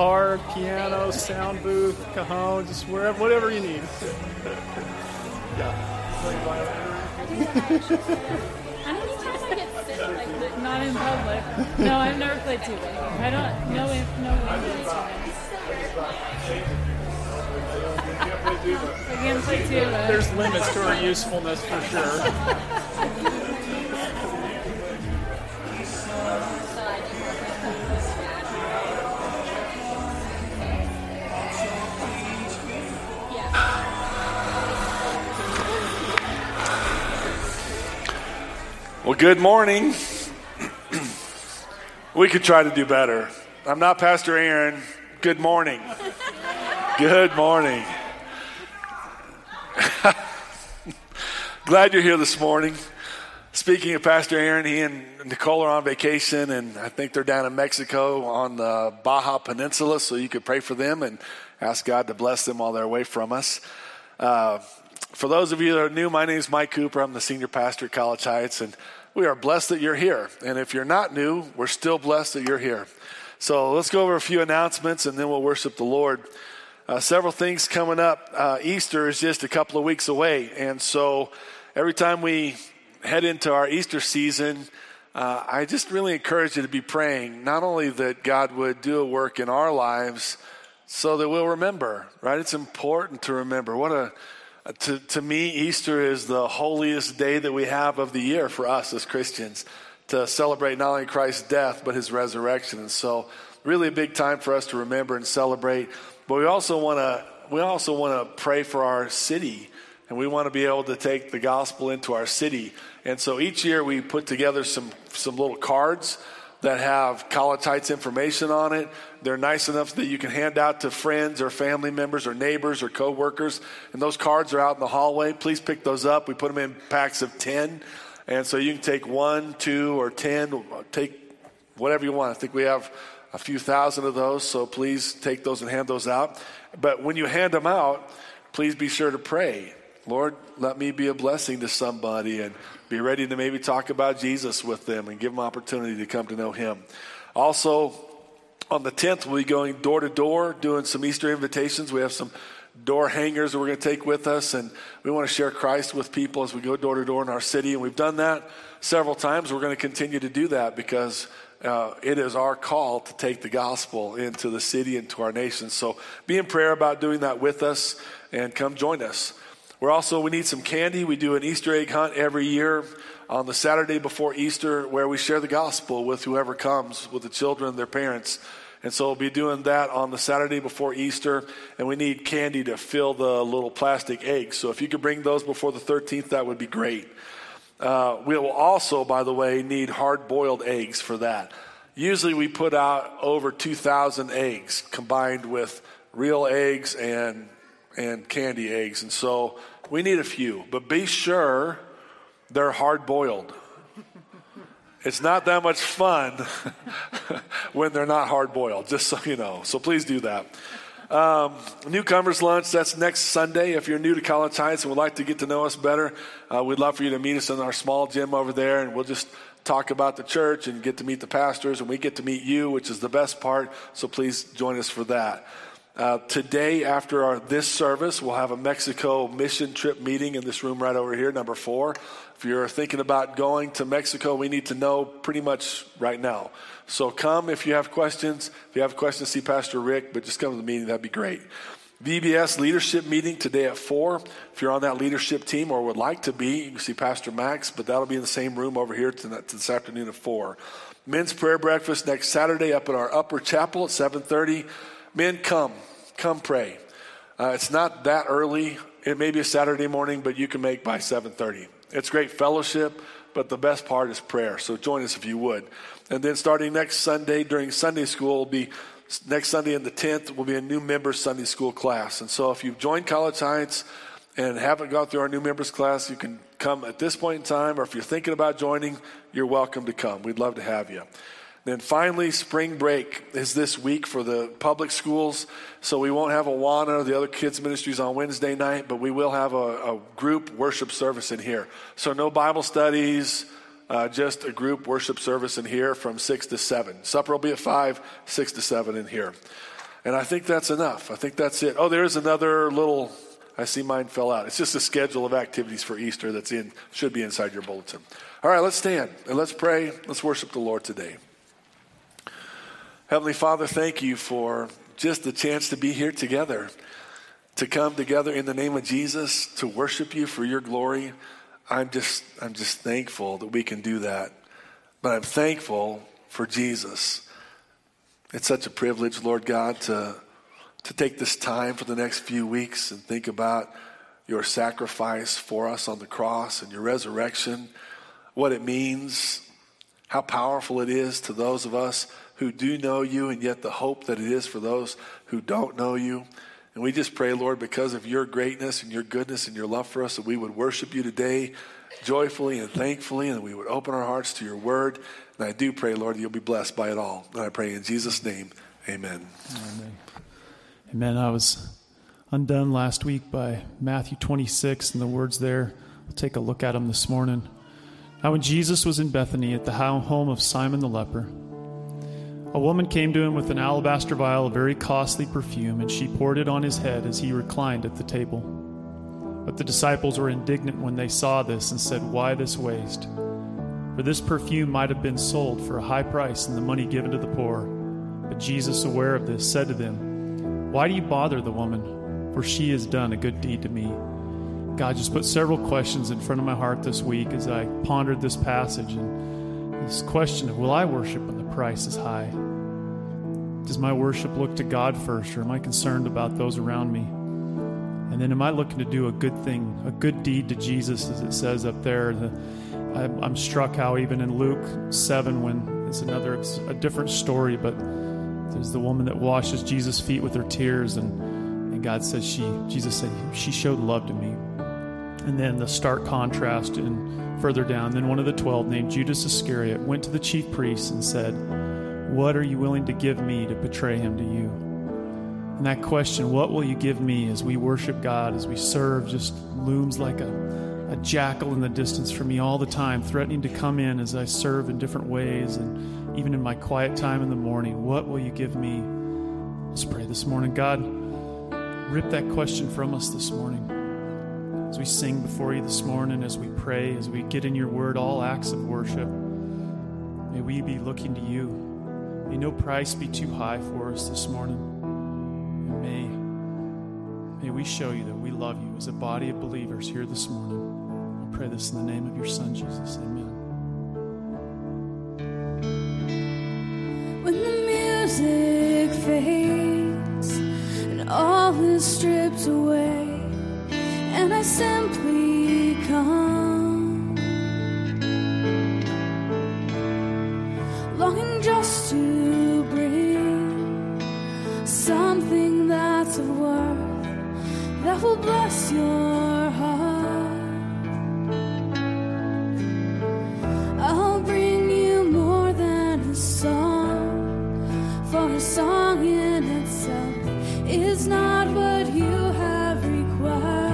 guitar, piano, sound booth, cajon, just wherever, whatever you need. Yeah. Not in public. No, I've never played tuba. I don't know if no one plays tuba. I can't play tuba. There's limits to our usefulness for sure. Well, good morning. We could try to do better. I'm not Pastor Aaron. Good morning. Good morning. Glad you're here this morning. Speaking of Pastor Aaron, he and Nicole are on vacation, and I think they're down in Mexico on the Baja Peninsula, so you could pray for them and ask God to bless them while they're away from us. For those of you that are new, my name is Mike Cooper. I'm the senior pastor at College Heights, and we are blessed that you're here. And if you're not new, we're still blessed that you're here. So let's go over a few announcements, and then we'll worship the Lord. Several things coming up. Easter is just a couple of weeks away. And so every time we head into our Easter season, I just really encourage you to be praying, not only that God would do a work in our lives so that we'll remember, right? It's important to remember. To me, Easter is the holiest day that we have of the year for us as Christians to celebrate not only Christ's death, but his resurrection. And so really a big time for us to remember and celebrate. But we also want to pray for our city, and we want to be able to take the gospel into our city. And so each year we put together some little cards that have College Heights information on it. They're nice enough that you can hand out to friends or family members or neighbors or coworkers. And those cards are out in the hallway. Please pick those up. We put them in packs of 10. And so you can take 1, 2, or 10, take whatever you want. I think we have a few thousand of those, so please take those and hand those out. But when you hand them out, please be sure to pray. Lord, let me be a blessing to somebody, and be ready to maybe talk about Jesus with them and give them opportunity to come to know him. Also, on the 10th, we'll be going door to door, doing some Easter invitations. We have some door hangers that we're going to take with us, and we want to share Christ with people as we go door to door in our city. And we've done that several times. We're going to continue to do that because it is our call to take the gospel into the city and to our nation. So be in prayer about doing that with us, and come join us. We need some candy. We do an Easter egg hunt every year on the Saturday before Easter, where we share the gospel with whoever comes, with the children and their parents. And so we'll be doing that on the Saturday before Easter, and we need candy to fill the little plastic eggs. So if you could bring those before the 13th, that would be great. We will also, by the way, need hard-boiled eggs for that. Usually we put out over 2,000 eggs combined with real eggs and candy eggs. And so we need a few, but be sure they're hard-boiled. It's not that much fun when they're not hard-boiled, just so you know. So please do that. Newcomers lunch, that's next Sunday. If you're new to College Heights and would like to get to know us better, we'd love for you to meet us in our small gym over there, and we'll just talk about the church and get to meet the pastors, and we get to meet you, which is the best part. So please join us for that. Today, after this service, we'll have a Mexico mission trip meeting in this room right over here, number 4. If you're thinking about going to Mexico, we need to know pretty much right now. So come if you have questions. If you have questions, see Pastor Rick, but just come to the meeting. That'd be great. VBS leadership meeting today at 4. If you're on that leadership team or would like to be, you can see Pastor Max, but that'll be in the same room over here tonight, this afternoon at 4. Men's prayer breakfast next Saturday up at our upper chapel at 7:30. Men, come pray. It's not that early. It may be a Saturday morning, but you can make by 7:30. It's great fellowship, but the best part is prayer. So join us if you would. And then starting next Sunday during Sunday school, will be next Sunday on the 10th, will be a new members Sunday school class. And so if you've joined College Heights and haven't gone through our new members class, you can come at this point in time, or if you're thinking about joining, you're welcome to come. We'd love to have you. Then finally, spring break is this week for the public schools. So we won't have Awana or the other kids' ministries on Wednesday night, but we will have a group worship service in here. So no Bible studies, just a group worship service in here from 6 to 7. Supper will be at 5, 6 to 7 in here. And I think that's enough. I think that's it. Oh, there's another little, I see mine fell out. It's just a schedule of activities for Easter that's in, should be inside your bulletin. All right, let's stand and let's pray. Let's worship the Lord today. Heavenly Father, thank you for just the chance to be here together, to come together in the name of Jesus, to worship you for your glory. I'm just thankful that we can do that. But I'm thankful for Jesus. It's such a privilege, Lord God, to take this time for the next few weeks and think about your sacrifice for us on the cross and your resurrection, what it means, how powerful it is to those of us who do know you, and yet the hope that it is for those who don't know you. And we just pray, Lord, because of your greatness and your goodness and your love for us, that we would worship you today joyfully and thankfully, and that we would open our hearts to your word. And I do pray, Lord, that you'll be blessed by it all. And I pray in Jesus' name, amen. Amen. Amen. I was undone last week by Matthew 26 and the words there. We'll take a look at them this morning. Now when Jesus was in Bethany at the home of Simon the leper, a woman came to him with an alabaster vial of very costly perfume, and she poured it on his head as he reclined at the table. But the disciples were indignant when they saw this and said, "Why this waste? For this perfume might have been sold for a high price and the money given to the poor." But Jesus, aware of this, said to them, "Why do you bother the woman? For she has done a good deed to me." God just put several questions in front of my heart this week as I pondered this passage, and this question of, will I worship when the price is high? Does my worship look to God first, or am I concerned about those around me? And then am I looking to do a good thing, a good deed to Jesus, as it says up there? I'm struck how even in Luke 7, when it's a different story, but there's the woman that washes Jesus' feet with her tears, and God says Jesus said, she showed love to me. And then the stark contrast and further down, then one of the 12 named Judas Iscariot went to the chief priests and said, "What are you willing to give me to betray him to you?" And that question, what will you give me as we worship God, as we serve, just looms like a jackal in the distance for me all the time, threatening to come in as I serve in different ways, and even in my quiet time in the morning, what will you give me? Let's pray this morning. God, rip that question from us this morning. As we sing before you this morning, as we pray, as we get in your word, all acts of worship, may we be looking to you. May no price be too high for us this morning. And may we show you that we love you as a body of believers here this morning. I pray this in the name of your Son, Jesus. Amen. When the music fades and all is stripped away, and I simply come, longing just to bring something that's of worth, that will bless your heart. I'll bring you more than a song, for a song in itself is not what you have required.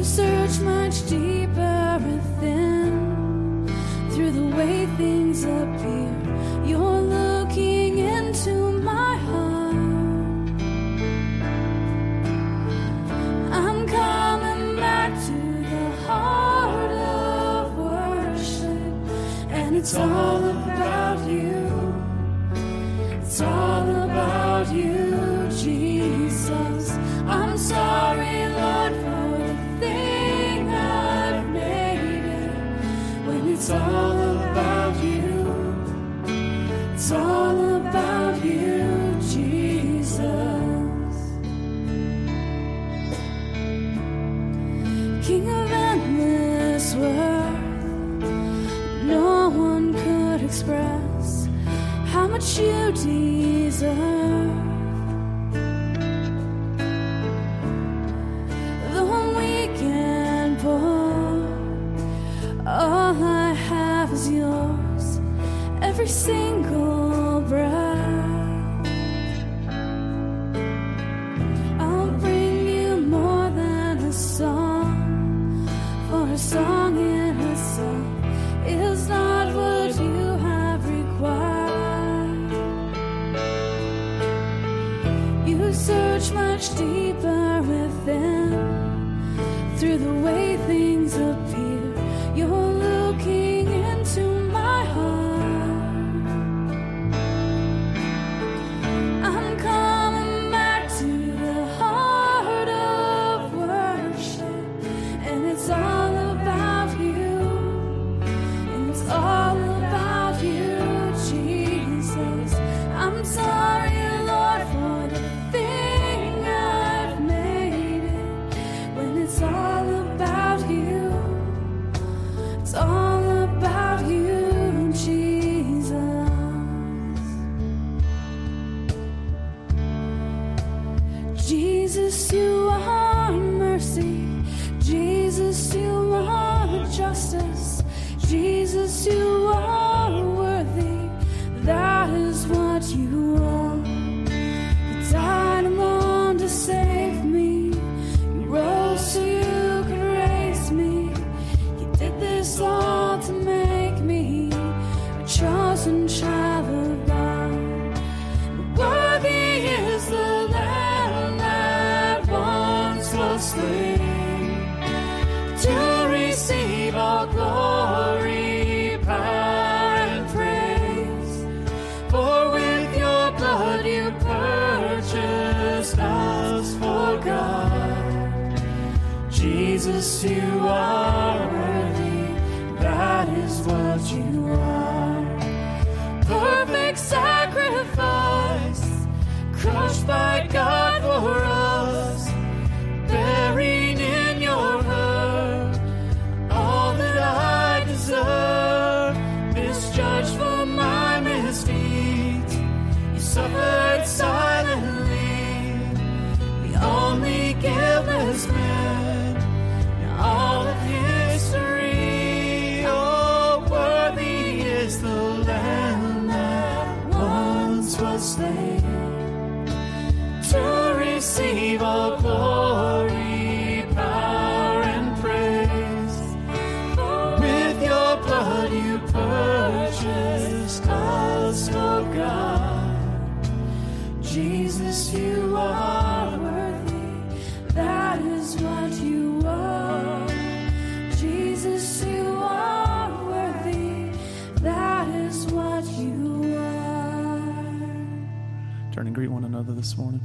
Search much deeper within, through the way things appear. You're looking into my heart. I'm coming back to the heart of worship, and it's all about you. It's all about you, Jesus. I'm sorry, Lord, for thing I've made it, when it's all about you. It's all about you, Jesus. King of endless worth, no one could express how much you deserve. All I have is yours, every single breath. I'll bring you more than a song, for a song in itself is not what you have required. reach much deeper within. Through the way things appear, you're looking into my heart. I'm coming back to the heart of worship, and it's all about you, and it's all about you, Jesus. I'm sorry, Lord, for the thing I've made it, when it's all about you, it's all about you, Jesus. Jesus, you are mercy. Jesus, you are justice. Jesus, you are worthy. That is what you are. You died alone to save me. You rose so you could raise me. You did this all to make me a chosen child of God. And worthy is the Lamb that once was slain to receive all glory, power, and praise. For with your blood you purchased us for God. Jesus, you are worthy, that is what you are. Perfect sacrifice, crushed by God for us, buried in your hurt, all that I deserve, misjudged for my misdeeds. You suffered silently, the only guiltless man in all of history. Oh, worthy is the Lamb that once was slain to receive all glory, power, and praise. With your blood you purchased us, oh God. Jesus, you are worthy, that is what you are. Jesus, you are worthy, that is what you are. Turn and greet one another this morning.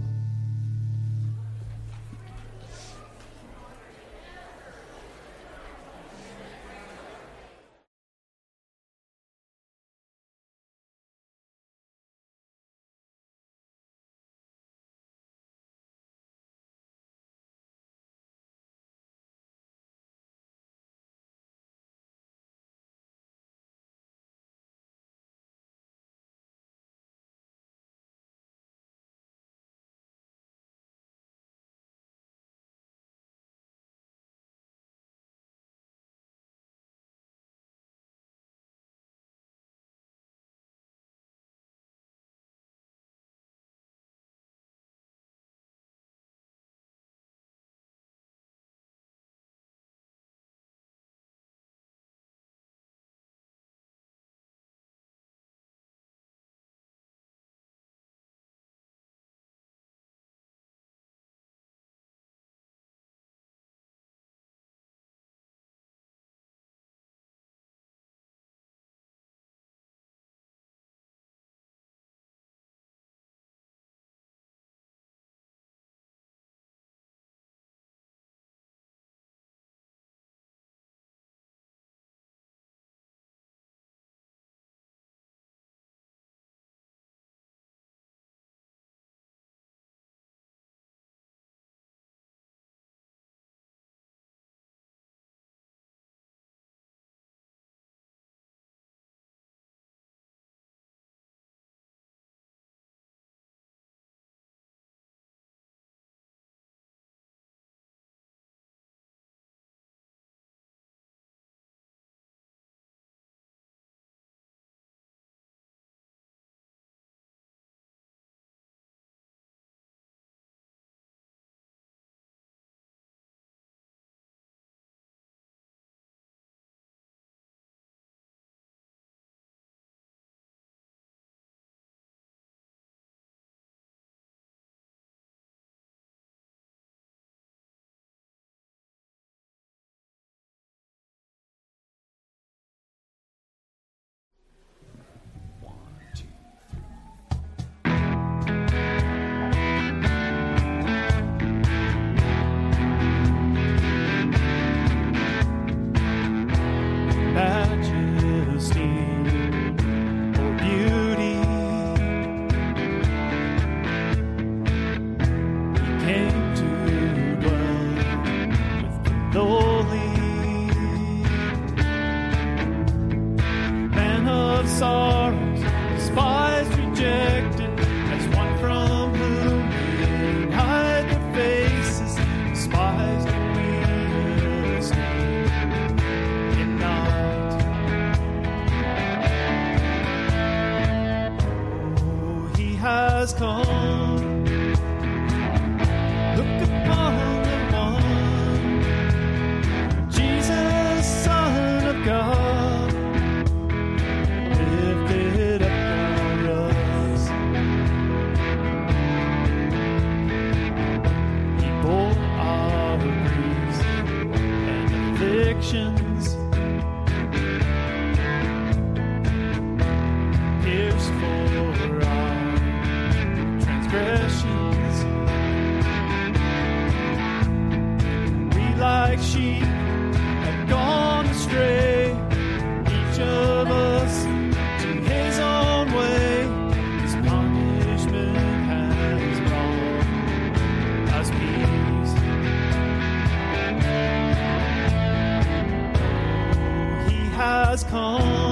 has come. Look upon the one, Jesus, Son of God, lifted up for us. He bore our griefs and afflictions. Like sheep have gone astray, each of us to his own way. His punishment has brought us peace. He has come.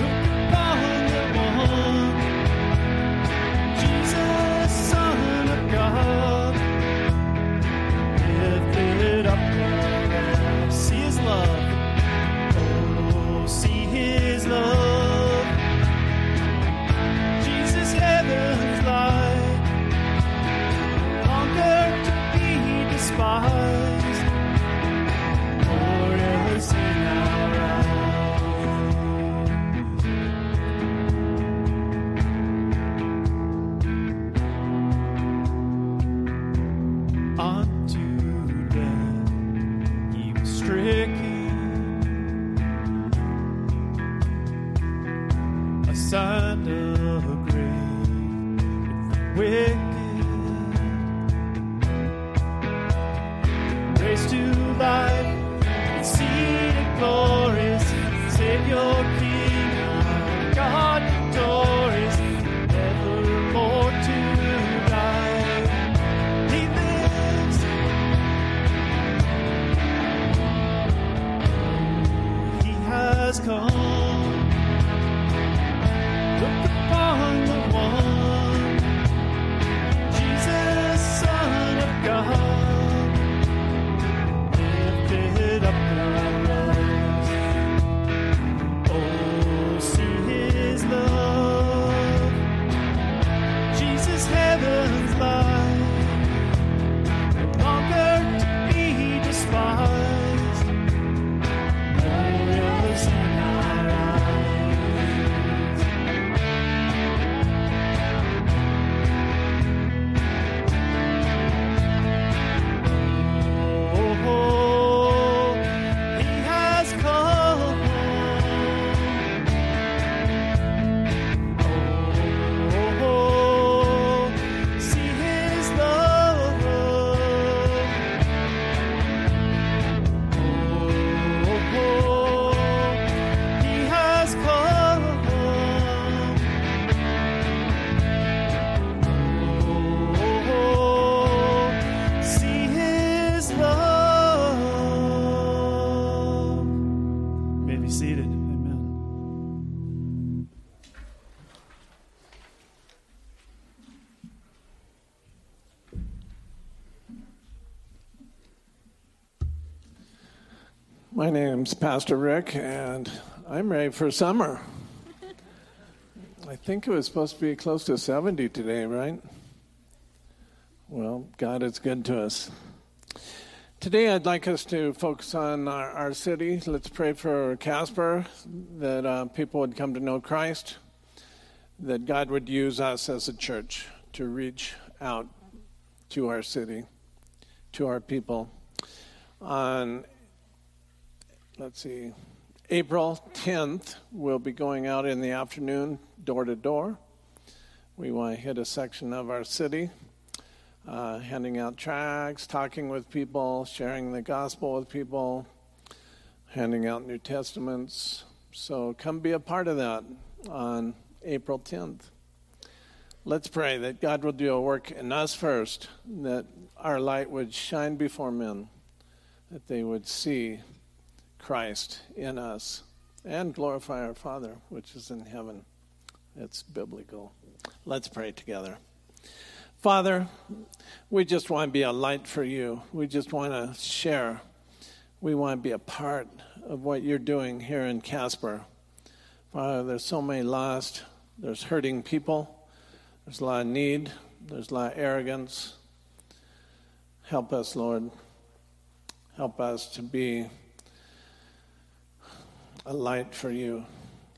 Look upon the one, Jesus, Son of God. My name's Pastor Rick, and I'm ready for summer. I think it was supposed to be close to 70 today, right? Well, God is good to us. Today I'd like us to focus on our city. Let's pray for Casper, that people would come to know Christ, that God would use us as a church to reach out to our city, to our people. Let's see, April 10th, we'll be going out in the afternoon, door to door. We want to hit a section of our city, handing out tracts, talking with people, sharing the gospel with people, handing out New Testaments. So come be a part of that on April 10th. Let's pray that God will do a work in us first, that our light would shine before men, that they would see Christ in us, and glorify our Father, which is in heaven. It's biblical. Let's pray together. Father, we just want to be a light for you. We just want to share. We want to be a part of what you're doing here in Casper. Father, there's so many lost There's hurting people. There's a lot of need. There's a lot of arrogance. Help us, Lord. Help us to be a light for you,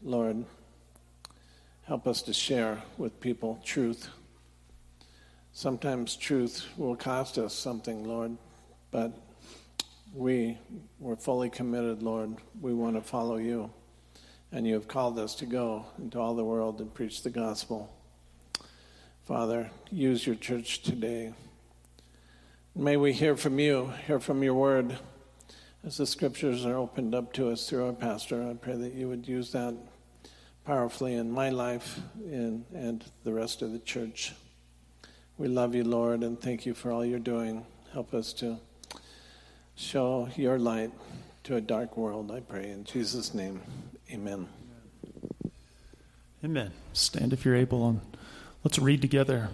Lord. Help us to share with people truth. Sometimes truth will cost us something, Lord, but we're fully committed, Lord. We want to follow you, and you have called us to go into all the world and preach the gospel. Father, use your church today. May we hear from you, hear from your word, as the scriptures are opened up to us through our pastor. I pray that you would use that powerfully in my life and the rest of the church. We love you, Lord, and thank you for all you're doing. Help us to show your light to a dark world, I pray. In Jesus' name, amen. Amen. Stand if you're able, and let's read together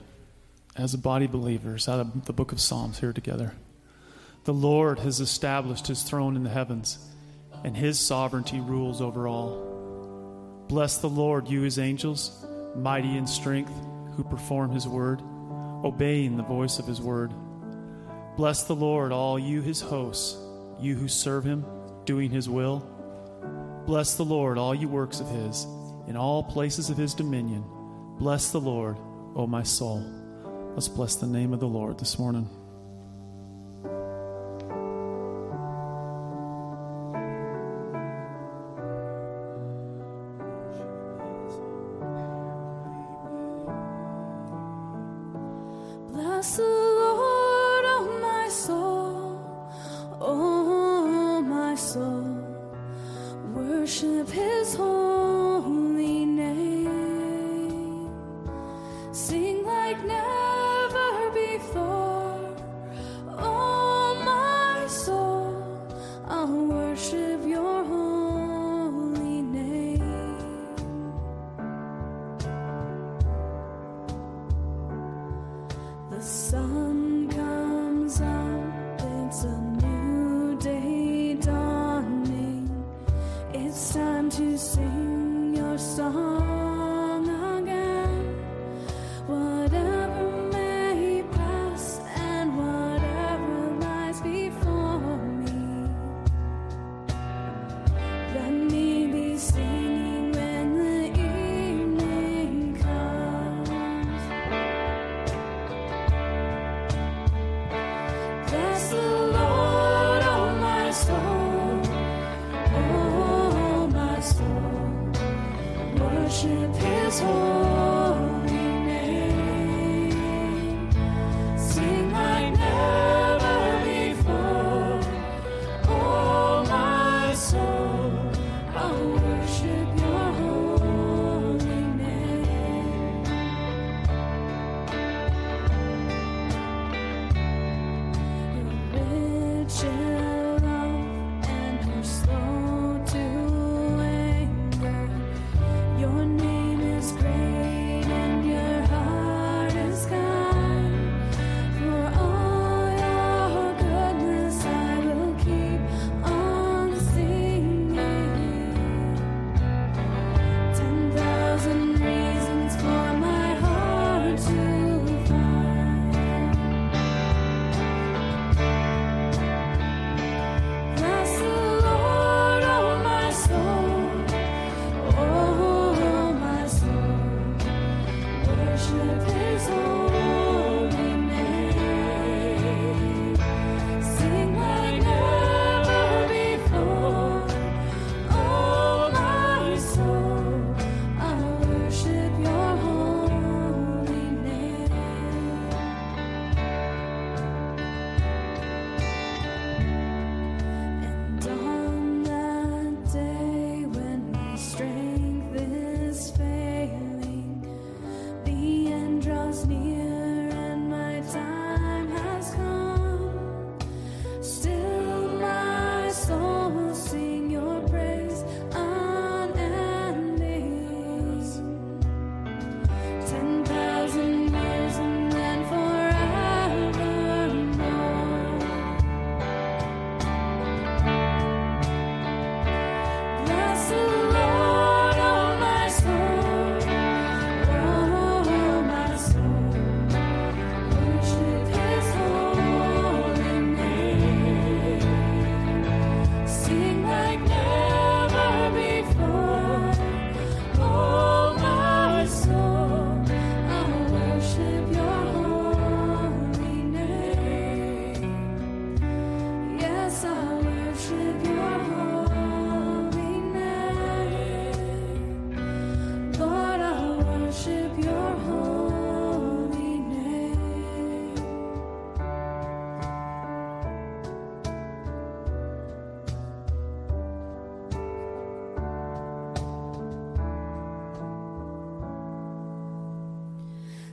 as a body believers out of the book of Psalms here together. The Lord has established his throne in the heavens, and his sovereignty rules over all. Bless the Lord, you his angels, mighty in strength, who perform his word, obeying the voice of his word. Bless the Lord, all you his hosts, you who serve him, doing his will. Bless the Lord, all you works of his, in all places of his dominion. Bless the Lord, O my soul. Let's bless the name of the Lord this morning. Your name is great.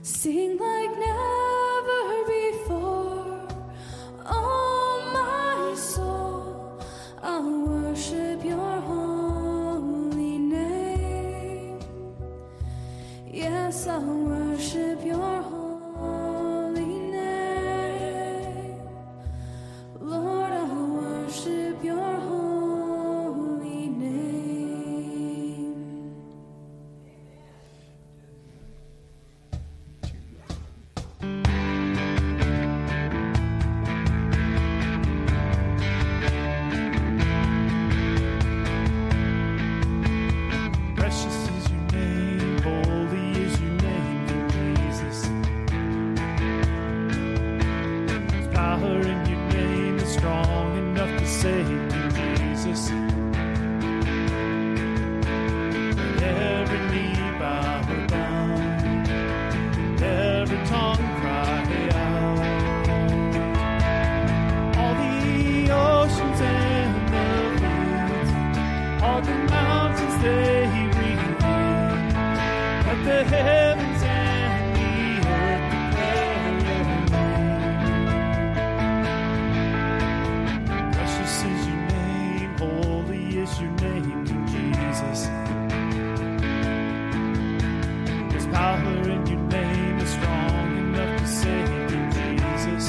Sing like never before, oh my soul, I'll worship your holy name. Yes, I'll worship your holy name. Lord, I'll worship your holy name. Precious is your name, holy is your name, Lord Jesus. There's power in your name, is strong enough to save you, Jesus. Every knee bow or bound, and every tongue cry out. All the oceans and the winds, all the mountains they reveal, but the heavens and the earth declare your name. Precious is your name, holy is your name, King Jesus. There's power in your name, is strong enough to save you, Jesus.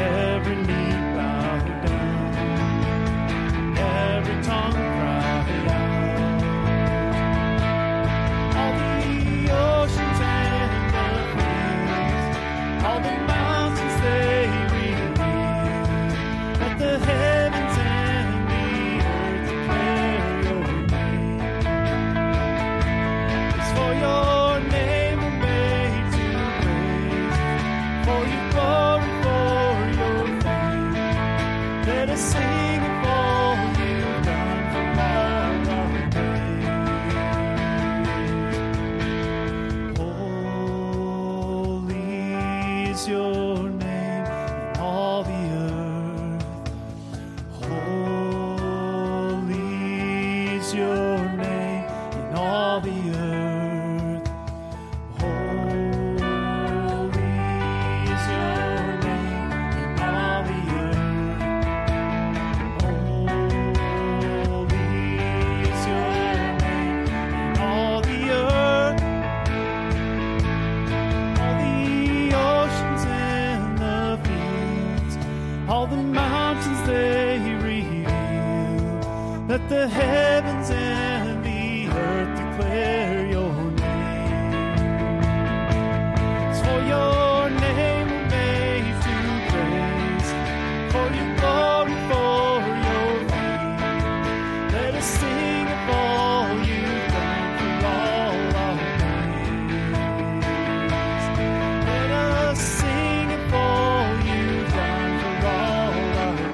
Every knee bow down, every tongue cry out. All the oceans and the winds, all the mountains they reveal, but the heavens and the earth declare your name. It's for your name were made to praise, for your glory, for your fame. Let us sing of all you've done for all our days. Holy is your name in all the earth. Holy is your name in all the earth. Holy is your name in all the earth. Holy is your name in all the earth. All the oceans and the fields, all the mountains they reveal. Let the heavens and the earth declare your name. It's for your name we made to praise, for your glory, for your fame. Let us sing of all you've done for all our days. Let us sing of all you've done for all our days. Let us sing of all you've done for all our days.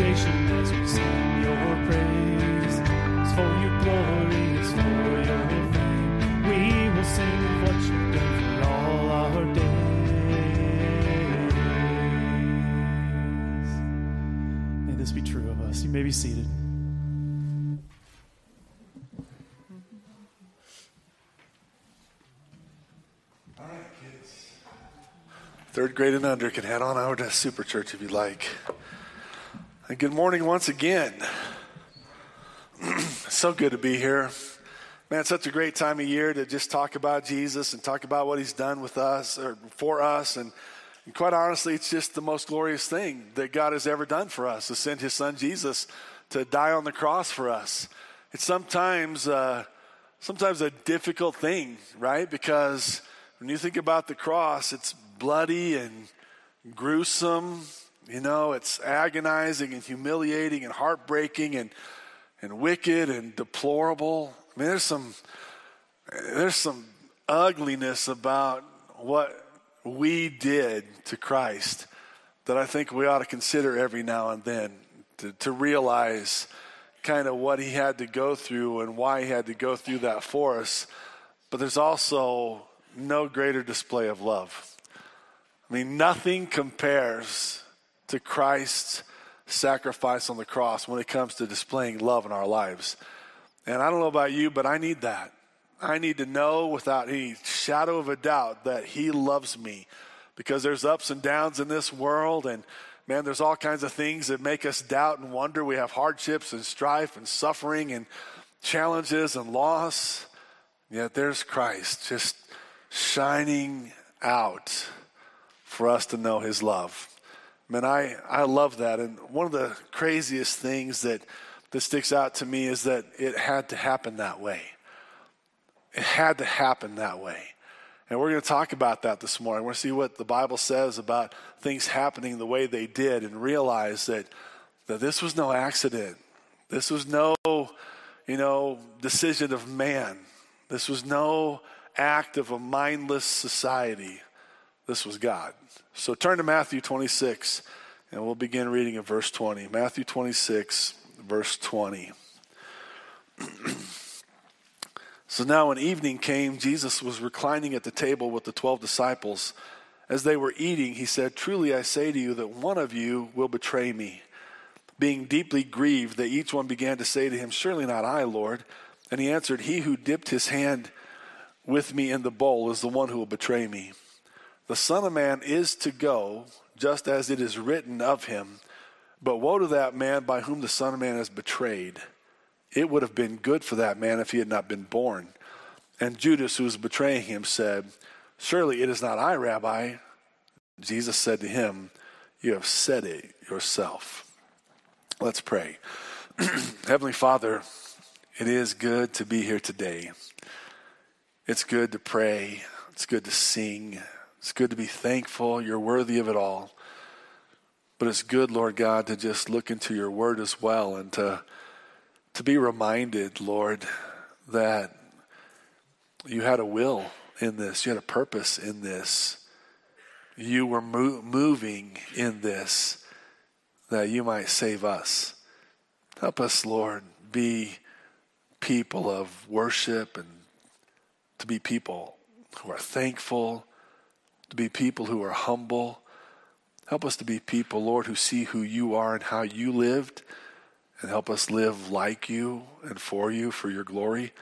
Join creation as we sing your praise. It's for your glory, it's for your fame. We will sing of what you've done for all our days. May this be true of us. You may be seated. All right, kids. Third grade and under can head on over to Super Church if you'd like. And good morning once again. So good to be here. Man, it's such a great time of year to just talk about Jesus and talk about what he's done with us or for us. And quite honestly, it's just the most glorious thing that God has ever done for us, to send his son Jesus to die on the cross for us. It's sometimes a difficult thing, right? Because when you think about the cross, it's bloody and gruesome. You know, it's agonizing and humiliating and heartbreaking and wicked and deplorable. I mean, there's some ugliness about what we did to Christ that I think we ought to consider every now and then to realize kind of what he had to go through and why he had to go through that for us. But there's also no greater display of love. I mean, nothing compares to Christ's sacrifice on the cross when it comes to displaying love in our lives. And I don't know about you, but I need that. I need to know without any shadow of a doubt that he loves me, because there's ups and downs in this world, and man, there's all kinds of things that make us doubt and wonder. We have hardships and strife and suffering and challenges and loss. Yet there's Christ just shining out for us to know his love. Man, I love that. And one of the craziest things that sticks out to me is that it had to happen that way. It had to happen that way. And we're going to talk about that this morning. We're going to see what the Bible says about things happening the way they did, and realize that this was no accident. This was no, decision of man. This was no act of a mindless society. This was God. So turn to Matthew 26, and we'll begin reading at verse 20. Matthew 26, verse 20. So now when evening came, Jesus was reclining at the table with the 12 disciples. As they were eating, he said, "Truly I say to you that one of you will betray me." Being deeply grieved, they each one began to say to him, "Surely not I, Lord." And he answered, "He who dipped his hand with me in the bowl is the one who will betray me. The Son of Man is to go, just as it is written of him. But woe to that man by whom the Son of Man is betrayed. It would have been good for that man if he had not been born." And Judas, who was betraying him, said, "Surely it is not I, Rabbi." Jesus said to him, "You have said it yourself." Let's pray. Heavenly Father, it is good to be here today. It's good to pray. It's good to sing. It's good to be thankful. You're worthy of it all. But it's good, Lord God, to just look into your word as well, and to be reminded, Lord, that you had a will in this. You had a purpose in this. You were moving in this, that you might save us. Help us, Lord, be people of worship, and to be people who are thankful, to be people who are humble. Help us to be people, Lord, who see who you are and how you lived, and help us live like you and for you, for your glory.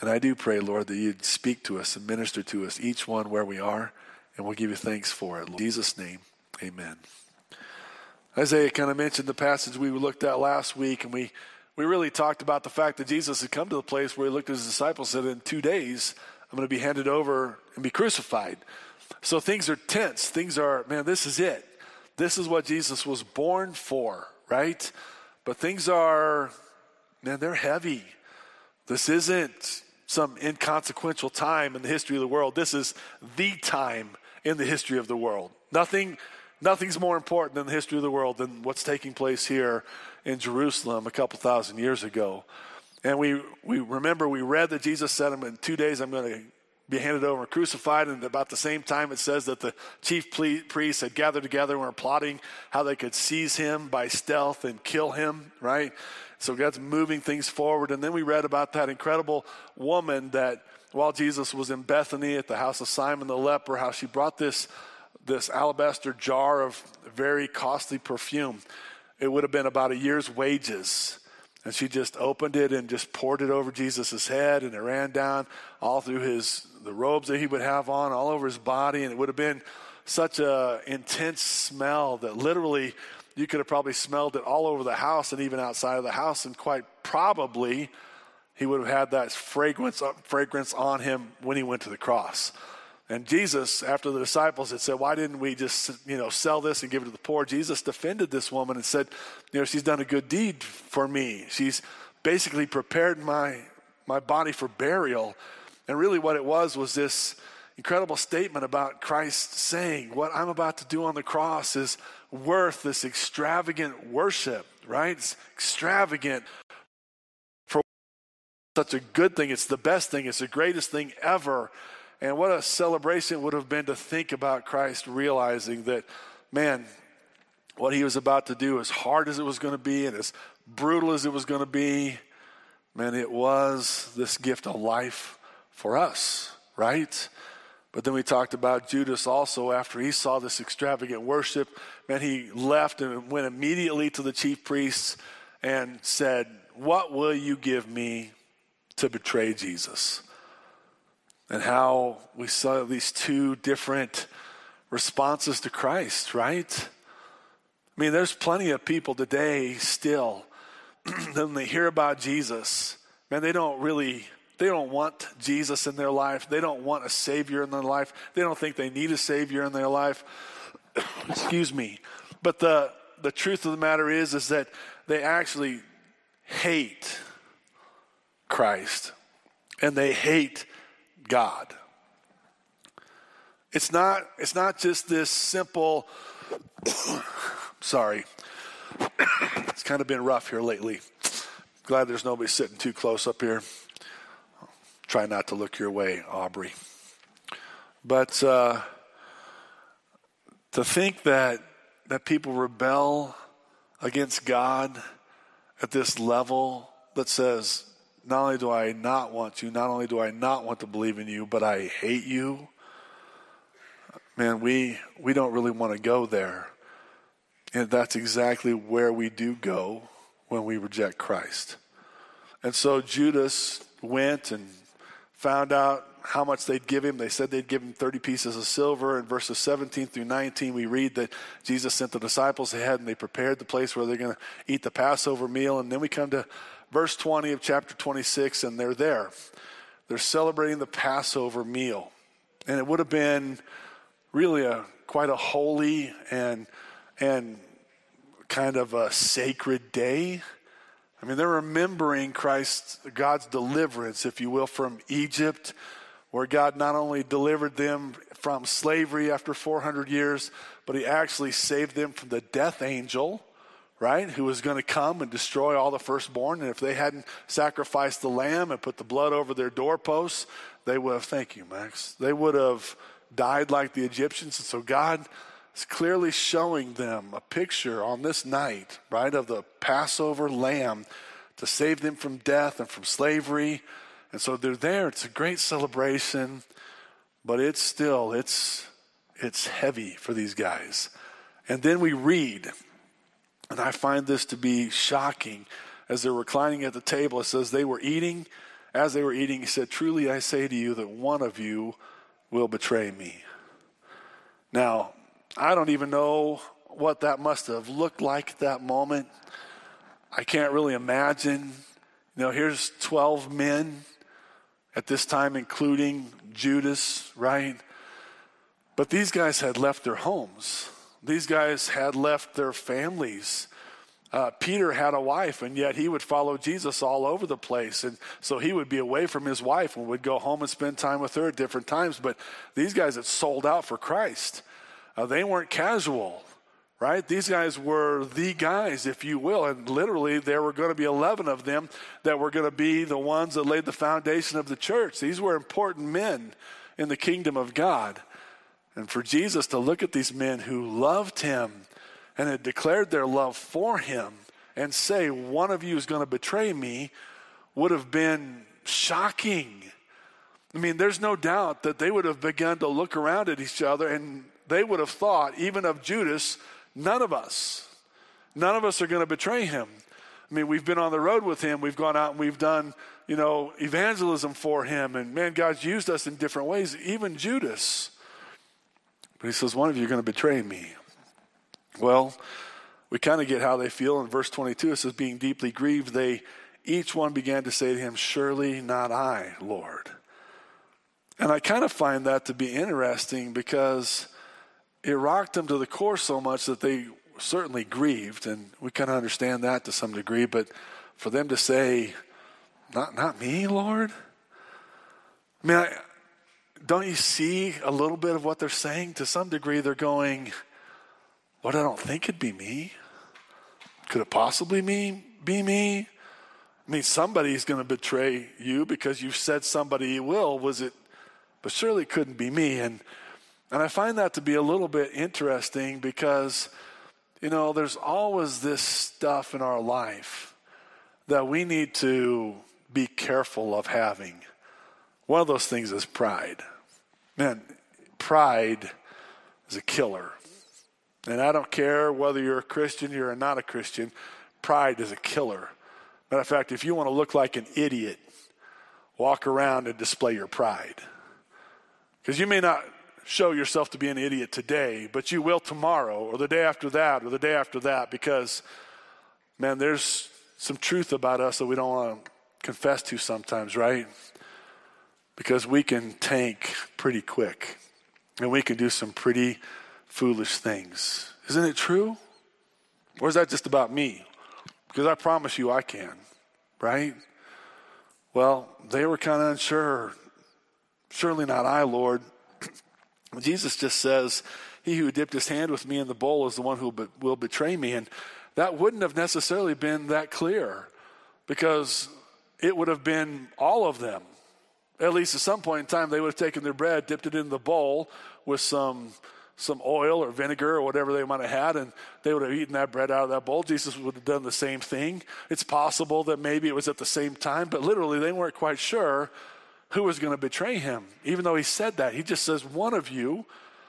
And I do pray, Lord, that you'd speak to us and minister to us, each one where we are, and we'll give you thanks for it. In Jesus' name, amen. Isaiah kind of mentioned the passage we looked at last week, and we really talked about the fact that Jesus had come to the place where he looked at his disciples and said, "In 2 days, I'm going to be handed over and be crucified." So things are tense. Things are, man, this is it. This is what Jesus was born for, right? But things are, man, they're heavy. This isn't some inconsequential time in the history of the world. This is the time in the history of the world. Nothing's more important in the history of the world than what's taking place here in Jerusalem a couple thousand years ago. And we remember, we read that Jesus said, "In 2 days I'm going to be handed over and crucified," and about the same time it says that the chief priests had gathered together and were plotting how they could seize him by stealth and kill him, right? So God's moving things forward. And then we read about that incredible woman that while Jesus was in Bethany at the house of Simon the leper, how she brought this alabaster jar of very costly perfume. It would have been about a year's wages. And she just opened it and just poured it over Jesus' head, and it ran down all through the robes that he would have on, all over his body. And it would have been such an intense smell that literally you could have probably smelled it all over the house and even outside of the house. And quite probably he would have had that fragrance on him when he went to the cross. And Jesus, after the disciples had said, "Why didn't we just, sell this and give it to the poor?" Jesus defended this woman and said, "She's done a good deed for me. She's basically prepared my body for burial." And really what it was this incredible statement about Christ saying, what I'm about to do on the cross is worth this extravagant worship, right? It's extravagant. For such a good thing. It's the best thing. It's the greatest thing ever. And what a celebration it would have been to think about Christ realizing that, man, what he was about to do, as hard as it was going to be and as brutal as it was going to be, man, it was this gift of life for us, right? But then we talked about Judas also. After he saw this extravagant worship, man, he left and went immediately to the chief priests and said, "What will you give me to betray Jesus?" And how we saw these two different responses to Christ, right? I mean, there's plenty of people today still, when they hear about Jesus, man, they don't want Jesus in their life. They don't want a Savior in their life. They don't think they need a Savior in their life. Excuse me. But the truth of the matter is that they actually hate Christ and they hate God. It's not just this simple, sorry, it's kind of been rough here lately. Glad there's nobody sitting too close up here. Try not to look your way, Aubrey. But to think that people rebel against God at this level that says, not only do I not want you, not only do I not want to believe in you, but I hate you. Man, we don't really want to go there. And that's exactly where we do go when we reject Christ. And so Judas went and found out how much they'd give him. They said they'd give him 30 pieces of silver. In verses 17 through 19, we read that Jesus sent the disciples ahead and they prepared the place where they're going to eat the Passover meal. And then we come to verse 20 of chapter 26, and they're there. They're celebrating the Passover meal. And it would have been really quite a holy and kind of a sacred day. I mean, they're remembering God's deliverance, if you will, from Egypt, where God not only delivered them from slavery after 400 years, but he actually saved them from the death angel, right, who was going to come and destroy all the firstborn. And if they hadn't sacrificed the lamb and put the blood over their doorposts, they would have, thank you, Max, they would have died like the Egyptians. And so God is clearly showing them a picture on this night, right, of the Passover lamb to save them from death and from slavery. And so they're there. It's a great celebration, but it's heavy for these guys. And then we read, and I find this to be shocking, as they're reclining at the table, it says they were eating. As they were eating, he said, "Truly I say to you that one of you will betray me." Now, I don't even know what that must have looked like at that moment. I can't really imagine. You know, here's 12 men at this time, including Judas, right? But these guys had left their homes. These guys had left their families. Peter had a wife, and yet he would follow Jesus all over the place. And so he would be away from his wife and would go home and spend time with her at different times. But these guys had sold out for Christ. They weren't casual, right? These guys were the guys, if you will. And literally, there were going to be 11 of them that were going to be the ones that laid the foundation of the church. These were important men in the kingdom of God. And for Jesus to look at these men who loved him and had declared their love for him and say, "One of you is going to betray me," would have been shocking. I mean, there's no doubt that they would have begun to look around at each other, and they would have thought, even of Judas, none of us are going to betray him. I mean, we've been on the road with him. We've gone out and we've done, you know, evangelism for him. And man, God's used us in different ways, even Judas. But he says, "One of you are going to betray me." Well, we kind of get how they feel. In verse 22, it says, being deeply grieved, they each one began to say to him, "Surely not I, Lord." And I kind of find that to be interesting, because it rocked them to the core so much that they certainly grieved. And we kind of understand that to some degree. But for them to say, not me, Lord? I mean, don't you see a little bit of what they're saying? To some degree, they're going, "Lord, I don't think it'd be me. Could it possibly be me? I mean, somebody's going to betray you because you've said somebody will. Was it? But surely it couldn't be me." And I find that to be a little bit interesting, because, you know, there's always this stuff in our life that we need to be careful of having. One of those things is pride. Man, pride is a killer. And I don't care whether you're a Christian, you're not a Christian, pride is a killer. Matter of fact, if you want to look like an idiot, walk around and display your pride. Because you may not show yourself to be an idiot today, but you will tomorrow or the day after that or the day after that, because, man, there's some truth about us that we don't want to confess to sometimes, right? Because we can tank pretty quick and we can do some pretty foolish things. Isn't it true? Or is that just about me? Because I promise you I can, right? Well, they were kind of unsure. Surely not I, Lord. Jesus just says, he who dipped his hand with me in the bowl is the one who will betray me. And that wouldn't have necessarily been that clear, because it would have been all of them. At least at some point in time, they would have taken their bread, dipped it in the bowl with some oil or vinegar or whatever they might have had, and they would have eaten that bread out of that bowl. Jesus would have done the same thing. It's possible that maybe it was at the same time, but literally they weren't quite sure who was going to betray him, even though he said that. He just says, one of you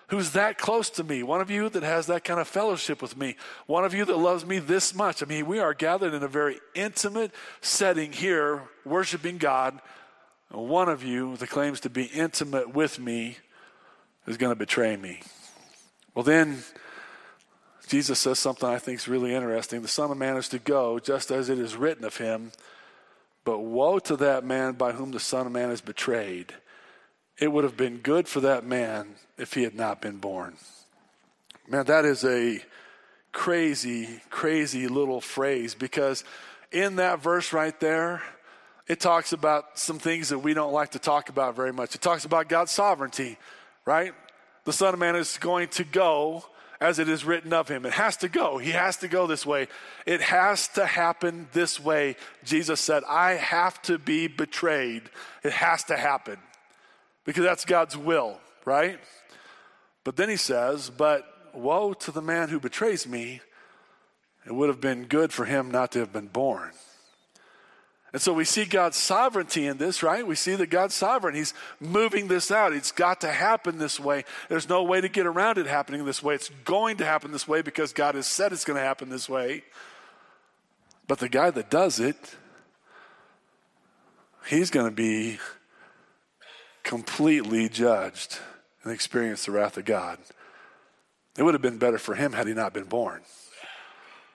who's that close to me, one of you that has that kind of fellowship with me, one of you that loves me this much. I mean, we are gathered in a very intimate setting here, worshiping God, and one of you that claims to be intimate with me is going to betray me. Well, then Jesus says something I think is really interesting. The Son of Man is to go just as it is written of him, but woe to that man by whom the Son of Man is betrayed. It would have been good for that man if he had not been born. Man, that is a crazy, crazy little phrase, because in that verse right there, it talks about some things that we don't like to talk about very much. It talks about God's sovereignty, right? The Son of Man is going to go as it is written of him. It has to go. He has to go this way. It has to happen this way. Jesus said, I have to be betrayed. It has to happen because that's God's will, right? But then he says, but woe to the man who betrays me. It would have been good for him not to have been born. And so we see God's sovereignty in this, right? We see that God's sovereign. He's moving this out. It's got to happen this way. There's no way to get around it happening this way. It's going to happen this way because God has said it's going to happen this way. But the guy that does it, he's going to be completely judged and experience the wrath of God. It would have been better for him had he not been born.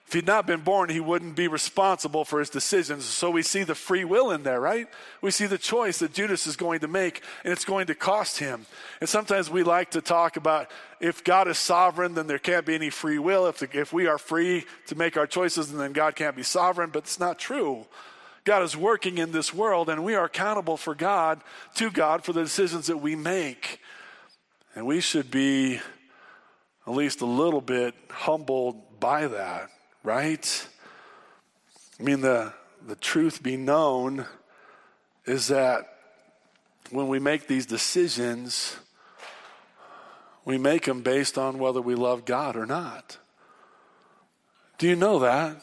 If he'd not been born, he wouldn't be responsible for his decisions. So we see the free will in there, right? We see the choice that Judas is going to make, and it's going to cost him. And sometimes we like to talk about if God is sovereign, then there can't be any free will. If we are free to make our choices, then God can't be sovereign, but it's not true. God is working in this world, and we are accountable for God, to God, for the decisions that we make. And we should be at least a little bit humbled by that. Right? I mean, the truth be known is that when we make these decisions, we make them based on whether we love God or not. Do you know that?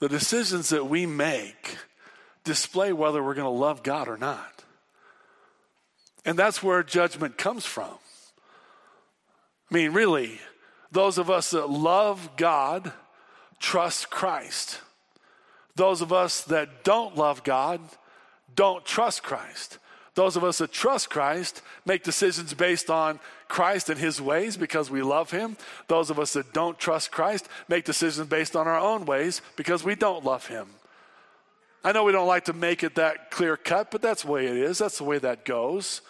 The decisions that we make display whether we're going to love God or not. And that's where judgment comes from. I mean, really, those of us that love God trust Christ. Those of us that don't love God don't trust Christ. Those of us that trust Christ make decisions based on Christ and his ways because we love him. Those of us that don't trust Christ make decisions based on our own ways because we don't love him. I know we don't like to make it that clear cut, but that's the way it is. That's the way that goes.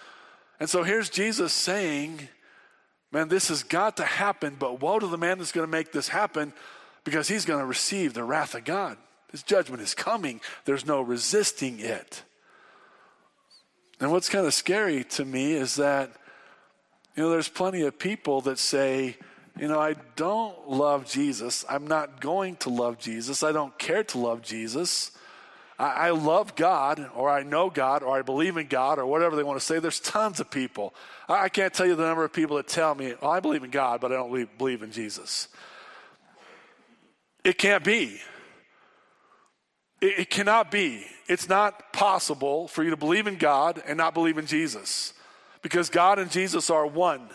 And so here's Jesus saying, man, this has got to happen, but woe to the man that's going to make this happen, because he's going to receive the wrath of God. His judgment is coming. There's no resisting it. And what's kind of scary to me is that, there's plenty of people that say, I don't love Jesus. I'm not going to love Jesus. I don't care to love Jesus. I love God, or I know God, or I believe in God, or whatever they want to say. There's tons of people. I can't tell you the number of people that tell me, I believe in God, but I don't believe in Jesus. It can't be. It cannot be. It's not possible for you to believe in God and not believe in Jesus. because God and Jesus are one.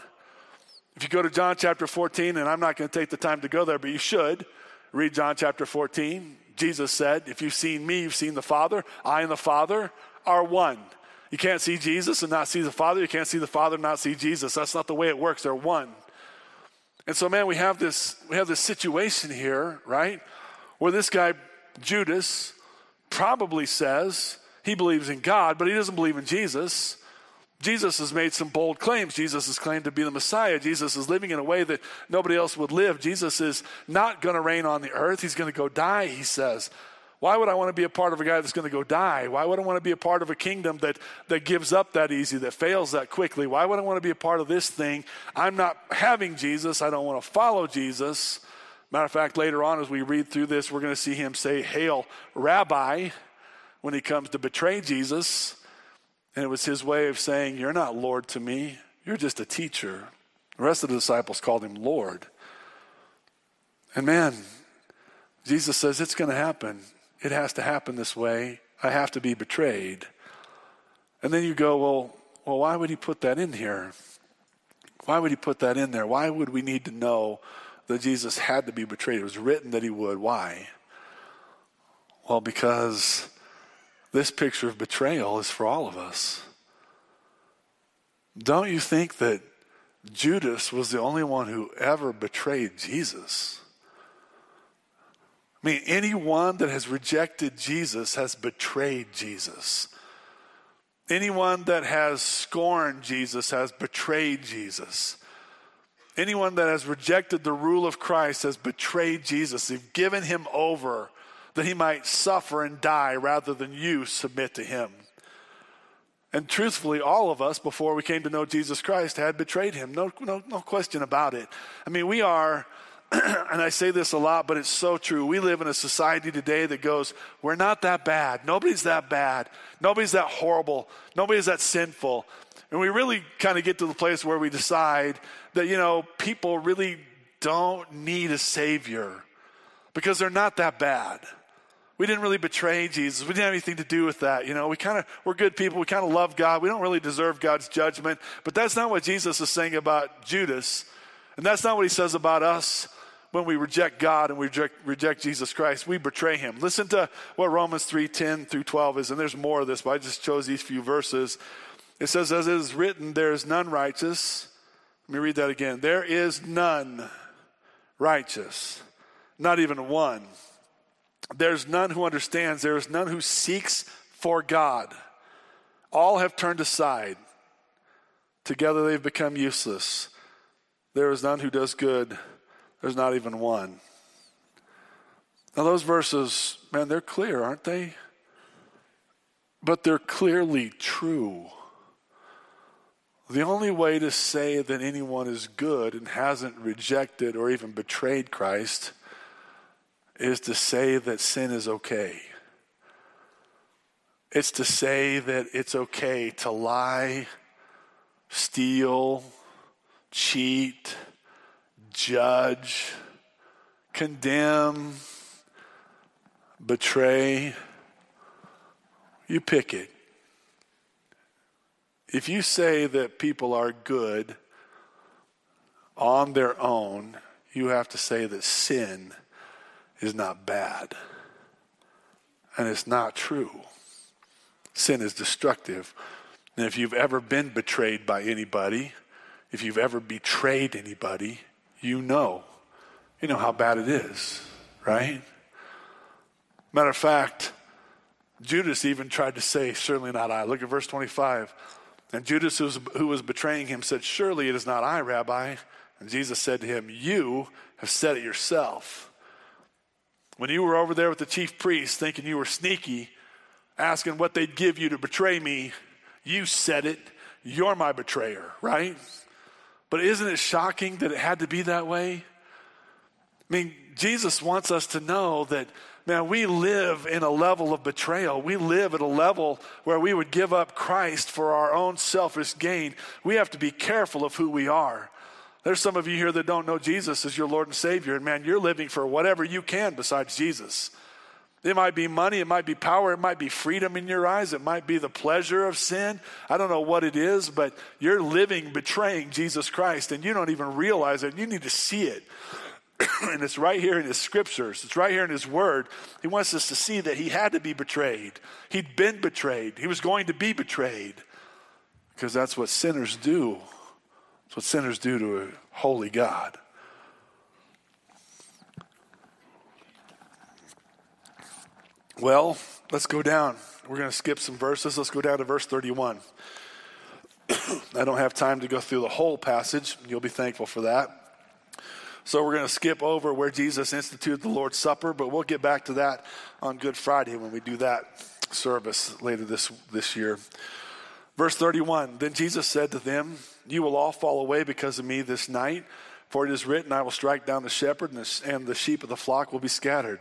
If you go to John chapter 14, and I'm not going to take the time to go there, but you should read John chapter 14. Jesus said, if you've seen me, you've seen the Father. I and the Father are one. You can't see Jesus and not see the Father. You can't see the Father and not see Jesus. That's not the way it works. They're one. And so, man, we have this situation here, right, where this guy, Judas, probably says he believes in God, but he doesn't believe in Jesus. Jesus has made some bold claims. Jesus has claimed to be the Messiah. Jesus is living in a way that nobody else would live. Jesus is not going to reign on the earth. He's going to go die, he says. Why would I want to be a part of a guy that's going to go die? Why would I want to be a part of a kingdom that gives up that easy, that fails that quickly? Why would I want to be a part of this thing? I'm not having Jesus. I don't want to follow Jesus. Matter of fact, later on as we read through this, we're going to see him say, "Hail, Rabbi," when he comes to betray Jesus. And it was his way of saying, you're not Lord to me. You're just a teacher. The rest of the disciples called him Lord. And man, Jesus says, it's going to happen. It has to happen this way. I have to be betrayed. And then you go, well, why would he put that in here? Why would he put that in there? Why would we need to know that Jesus had to be betrayed? It was written that he would. Why? Well, because this picture of betrayal is for all of us. Don't you think that Judas was the only one who ever betrayed Jesus? I mean, anyone that has rejected Jesus has betrayed Jesus. Anyone that has scorned Jesus has betrayed Jesus. Anyone that has rejected the rule of Christ has betrayed Jesus. They've given him over that he might suffer and die rather than you submit to him. And truthfully, all of us, before we came to know Jesus Christ, had betrayed him. No question about it. I mean, we are... and I say this a lot, but it's so true. We live in a society today that goes, we're not that bad. Nobody's that bad. Nobody's that horrible. Nobody's that sinful. And we really kind of get to the place where we decide that, people really don't need a savior because they're not that bad. We didn't really betray Jesus. We didn't have anything to do with that. We're good people. We kind of love God. We don't really deserve God's judgment. But that's not what Jesus is saying about Judas. And that's not what he says about us. When we reject God and we reject Jesus Christ, we betray him. Listen to what Romans 3, 10 through 12 is, and there's more of this, but I just chose these few verses. It says, as it is written, there is none righteous. Let me read that again. There is none righteous, not even one. There's none who understands. There is none who seeks for God. All have turned aside. Together they've become useless. There is none who does good. There's not even one. Now those verses, man, they're clear, aren't they? But they're clearly true. The only way to say that anyone is good and hasn't rejected or even betrayed Christ is to say that sin is okay. It's to say that it's okay to lie, steal, cheat, judge, condemn, betray. You pick it. If you say that people are good on their own, you have to say that sin is not bad. And it's not true. Sin is destructive. And if you've ever been betrayed by anybody, if you've ever betrayed anybody, you know how bad it is, right? Matter of fact, Judas even tried to say, "Surely not I." Look at verse 25. And Judas, who was betraying him, said, "Surely it is not I, Rabbi." And Jesus said to him, "You have said it yourself. When you were over there with the chief priests, thinking you were sneaky, asking what they'd give you to betray me, you said it. You're my betrayer," right? But isn't it shocking that it had to be that way? I mean, Jesus wants us to know that, man, we live in a level of betrayal. We live at a level where we would give up Christ for our own selfish gain. We have to be careful of who we are. There's some of you here that don't know Jesus as your Lord and Savior, and man, you're living for whatever you can besides Jesus. It might be money, it might be power, it might be freedom in your eyes, it might be the pleasure of sin. I don't know what it is, but you're living, betraying Jesus Christ, and you don't even realize it. You need to see it. And it's right here in his scriptures. It's right here in his word. He wants us to see that he had to be betrayed. He'd been betrayed. He was going to be betrayed because that's what sinners do. That's what sinners do to a holy God. Well, let's go down. We're going to skip some verses. Let's go down to verse 31. I don't have time to go through the whole passage. You'll be thankful for that. So we're going to skip over where Jesus instituted the Lord's Supper, but we'll get back to that on Good Friday when we do that service later this year. Verse 31, then Jesus said to them, you will all fall away because of me this night, for it is written, I will strike down the shepherd and the sheep of the flock will be scattered.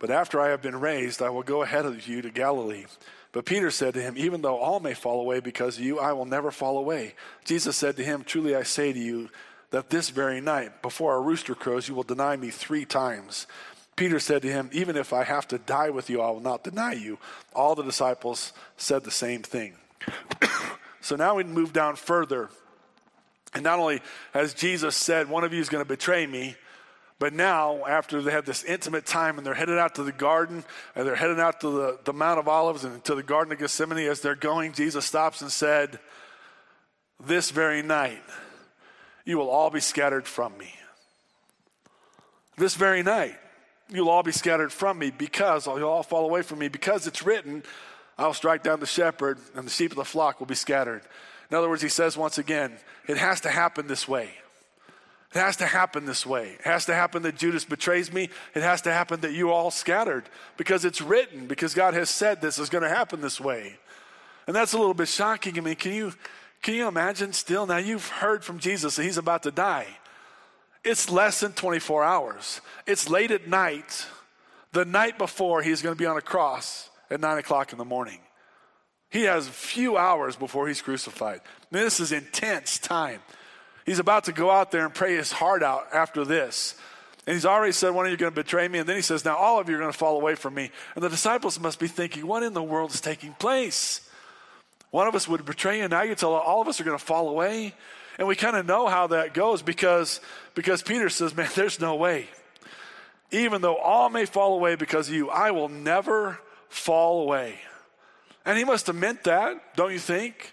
But after I have been raised, I will go ahead of you to Galilee. But Peter said to him, even though all may fall away because of you, I will never fall away. Jesus said to him, truly I say to you, that this very night, before a rooster crows, you will deny me 3 times. Peter said to him, even if I have to die with you, I will not deny you. All the disciples said the same thing. So now we move down further. And not only has Jesus said, one of you is going to betray me, but now, after they had this intimate time and they're headed out to the garden and they're headed out to the Mount of Olives and to the Garden of Gethsemane, as they're going, Jesus stops and said, this very night, you will all be scattered from me. This very night, you'll all be scattered from me because you'll all fall away from me because it's written, I'll strike down the shepherd and the sheep of the flock will be scattered. In other words, he says once again, it has to happen this way. It has to happen this way. It has to happen that Judas betrays me. It has to happen that you all scattered because it's written, because God has said this is going to happen this way. And that's a little bit shocking. I mean, can you imagine still? Now you've heard from Jesus that he's about to die. It's less than 24 hours. It's late at night. The night before he's going to be on a cross at 9 o'clock in the morning. He has a few hours before he's crucified. Now, this is intense time. He's about to go out there and pray his heart out after this. And he's already said, one of you are going to betray me. And then he says, now all of you are going to fall away from me. And the disciples must be thinking, what in the world is taking place? One of us would betray you. Now you tell all of us are going to fall away. And we kind of know how that goes because Peter says, man, there's no way. Even though all may fall away because of you, I will never fall away. And he must have meant that, don't you think?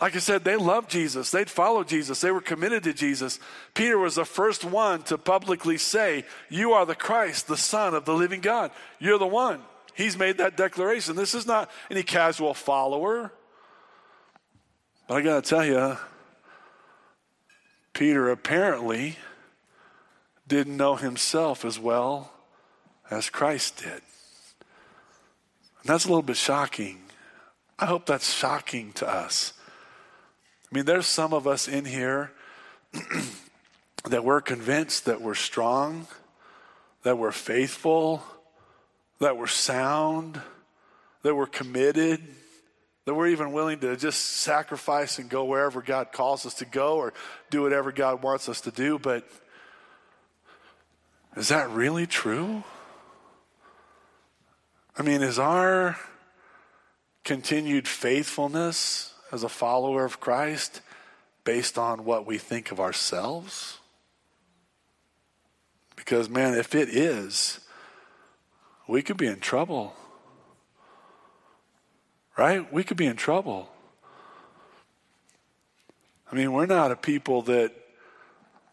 Like I said, they loved Jesus. They'd followed Jesus. They were committed to Jesus. Peter was the first one to publicly say, you are the Christ, the Son of the living God. You're the one. He's made that declaration. This is not any casual follower. But I got to tell you, Peter apparently didn't know himself as well as Christ did. And that's a little bit shocking. I hope that's shocking to us. I mean, there's some of us in here that we're convinced that we're strong, that we're faithful, that we're sound, that we're committed, that we're even willing to just sacrifice and go wherever God calls us to go or do whatever God wants us to do. But is that really true? I mean, is our continued faithfulness as a follower of Christ based on what we think of ourselves? Because, man, if it is, we could be in trouble. Right? We could be in trouble. I mean, we're not a people that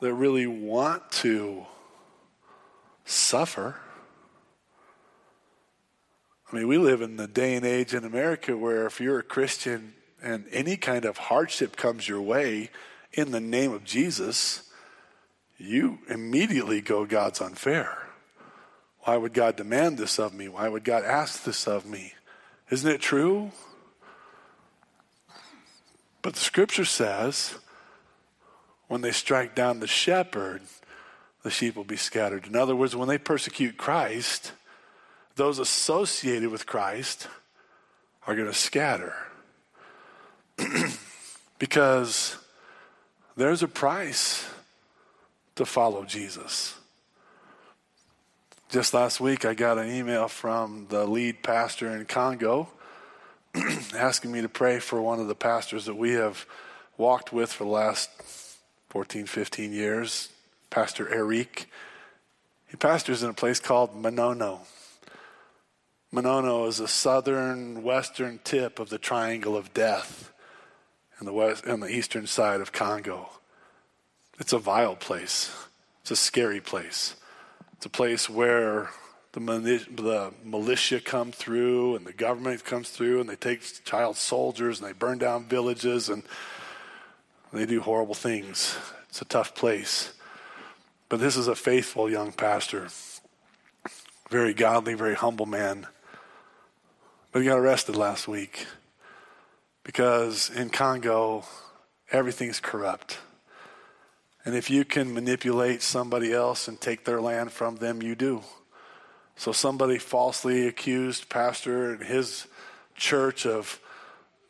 really want to suffer. I mean, we live in the day and age in America where if you're a Christian and any kind of hardship comes your way in the name of Jesus, you immediately go, God's unfair. Why would God demand this of me? Why would God ask this of me? Isn't it true? But the scripture says, when they strike down the shepherd, the sheep will be scattered. In other words, when they persecute Christ, those associated with Christ are going to scatter. Because there's a price to follow Jesus. Just last week, I got an email from the lead pastor in Congo asking me to pray for one of the pastors that we have walked with for the last 14, 15 years, Pastor Eric. He pastors in a place called Manono. Manono is the southern, western tip of the Triangle of Death in the eastern side of Congo. It's a vile place. It's a scary place. It's a place where the militia come through and the government comes through and they take child soldiers and they burn down villages and they do horrible things. It's a tough place. But this is a faithful young pastor, very godly, very humble man. But he got arrested last week because in Congo, everything's corrupt. And if you can manipulate somebody else and take their land from them, you do. So somebody falsely accused pastor and his church of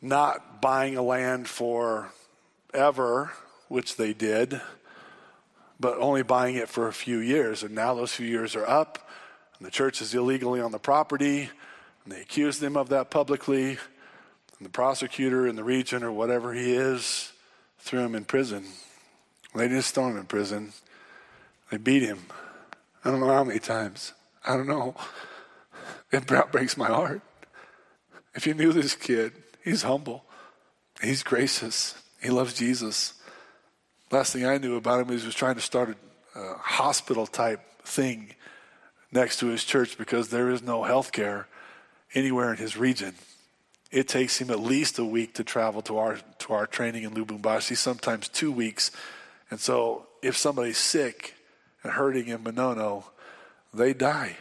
not buying a land forever, which they did, but only buying it for a few years. And now those few years are up, and the church is illegally on the property, and they accuse them of that publicly. And the prosecutor in the region or whatever he is threw him in prison. They just throw him in prison. They beat him. I don't know how many times. I don't know. It breaks my heart. If you knew this kid, he's humble. He's gracious. He loves Jesus. Last thing I knew about him is he was trying to start a hospital-type thing next to his church because there is no health care anywhere in his region. It takes him at least a week to travel to our training in Lubumbashi, sometimes 2 weeks. And so if somebody's sick and hurting in Manono, they die.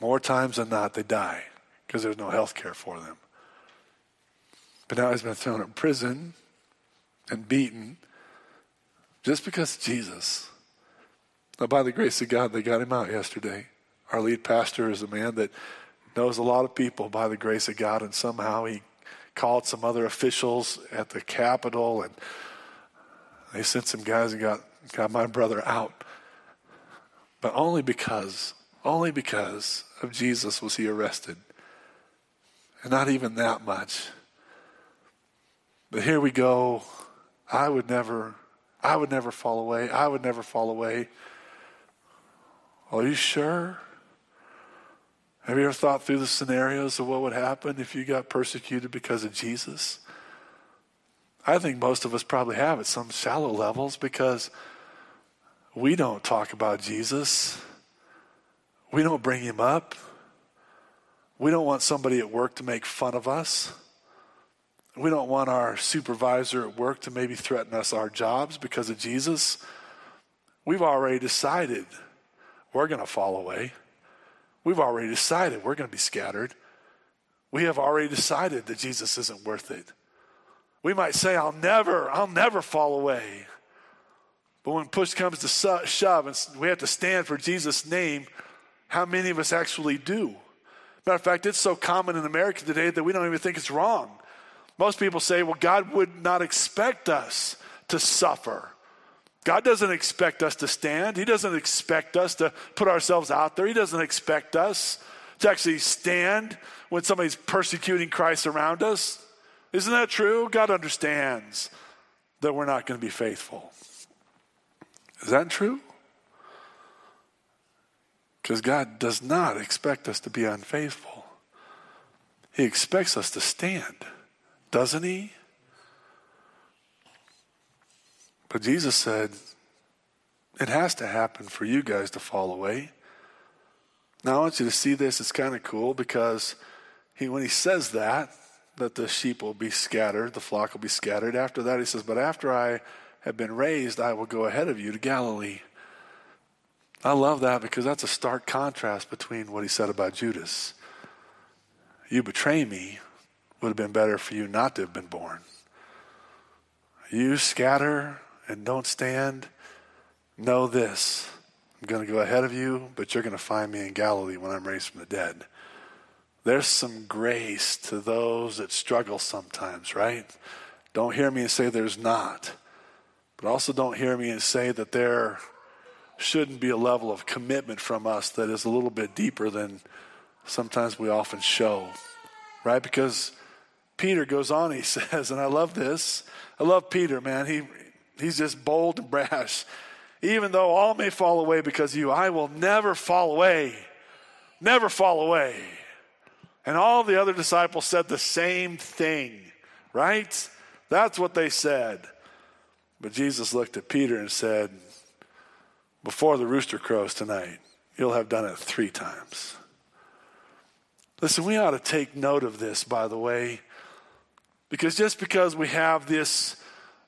More times than not, they die because there's no health care for them. But now he's been thrown in prison and beaten just because of Jesus. Now, by the grace of God, they got him out yesterday. Our lead pastor is a man that knows a lot of people by the grace of God, and somehow he called some other officials at the Capitol, and they sent some guys and got my brother out. But only because of Jesus was he arrested. And not even that much. But here we go. I would never fall away. I would never fall away. Are you sure? Have you ever thought through the scenarios of what would happen if you got persecuted because of Jesus? I think most of us probably have at some shallow levels because we don't talk about Jesus. We don't bring him up. We don't want somebody at work to make fun of us. We don't want our supervisor at work to maybe threaten us our jobs because of Jesus. We've already decided we're going to fall away. We've already decided we're going to be scattered. We have already decided that Jesus isn't worth it. We might say, I'll never fall away. But when push comes to shove and we have to stand for Jesus' name, how many of us actually do? Matter of fact, it's so common in America today that we don't even think it's wrong. Most people say, well, God would not expect us to suffer. God doesn't expect us to stand. He doesn't expect us to put ourselves out there. He doesn't expect us to actually stand when somebody's persecuting Christ around us. Isn't that true? God understands that we're not going to be faithful. Is that true? Because God does not expect us to be unfaithful. He expects us to stand, doesn't he? But Jesus said, it has to happen for you guys to fall away. Now I want you to see this. It's kind of cool because when he says that the sheep will be scattered, the flock will be scattered. After that, he says, but after I have been raised, I will go ahead of you to Galilee. I love that because that's a stark contrast between what he said about Judas. You betray me, would have been better for you not to have been born. You scatter and don't stand, know this. I'm going to go ahead of you, but you're going to find me in Galilee when I'm raised from the dead. There's some grace to those that struggle sometimes, right? Don't hear me and say there's not. But also don't hear me and say that they're shouldn't be a level of commitment from us that is a little bit deeper than sometimes we often show, right? Because Peter goes on, he says, and I love this. I love Peter, man. He's just bold and brash. Even though all may fall away because of you, I will never fall away. Never fall away. And all the other disciples said the same thing, right? That's what they said. But Jesus looked at Peter and said, before the rooster crows tonight, you'll have done it 3 times. Listen, we ought to take note of this, by the way, because just because we have this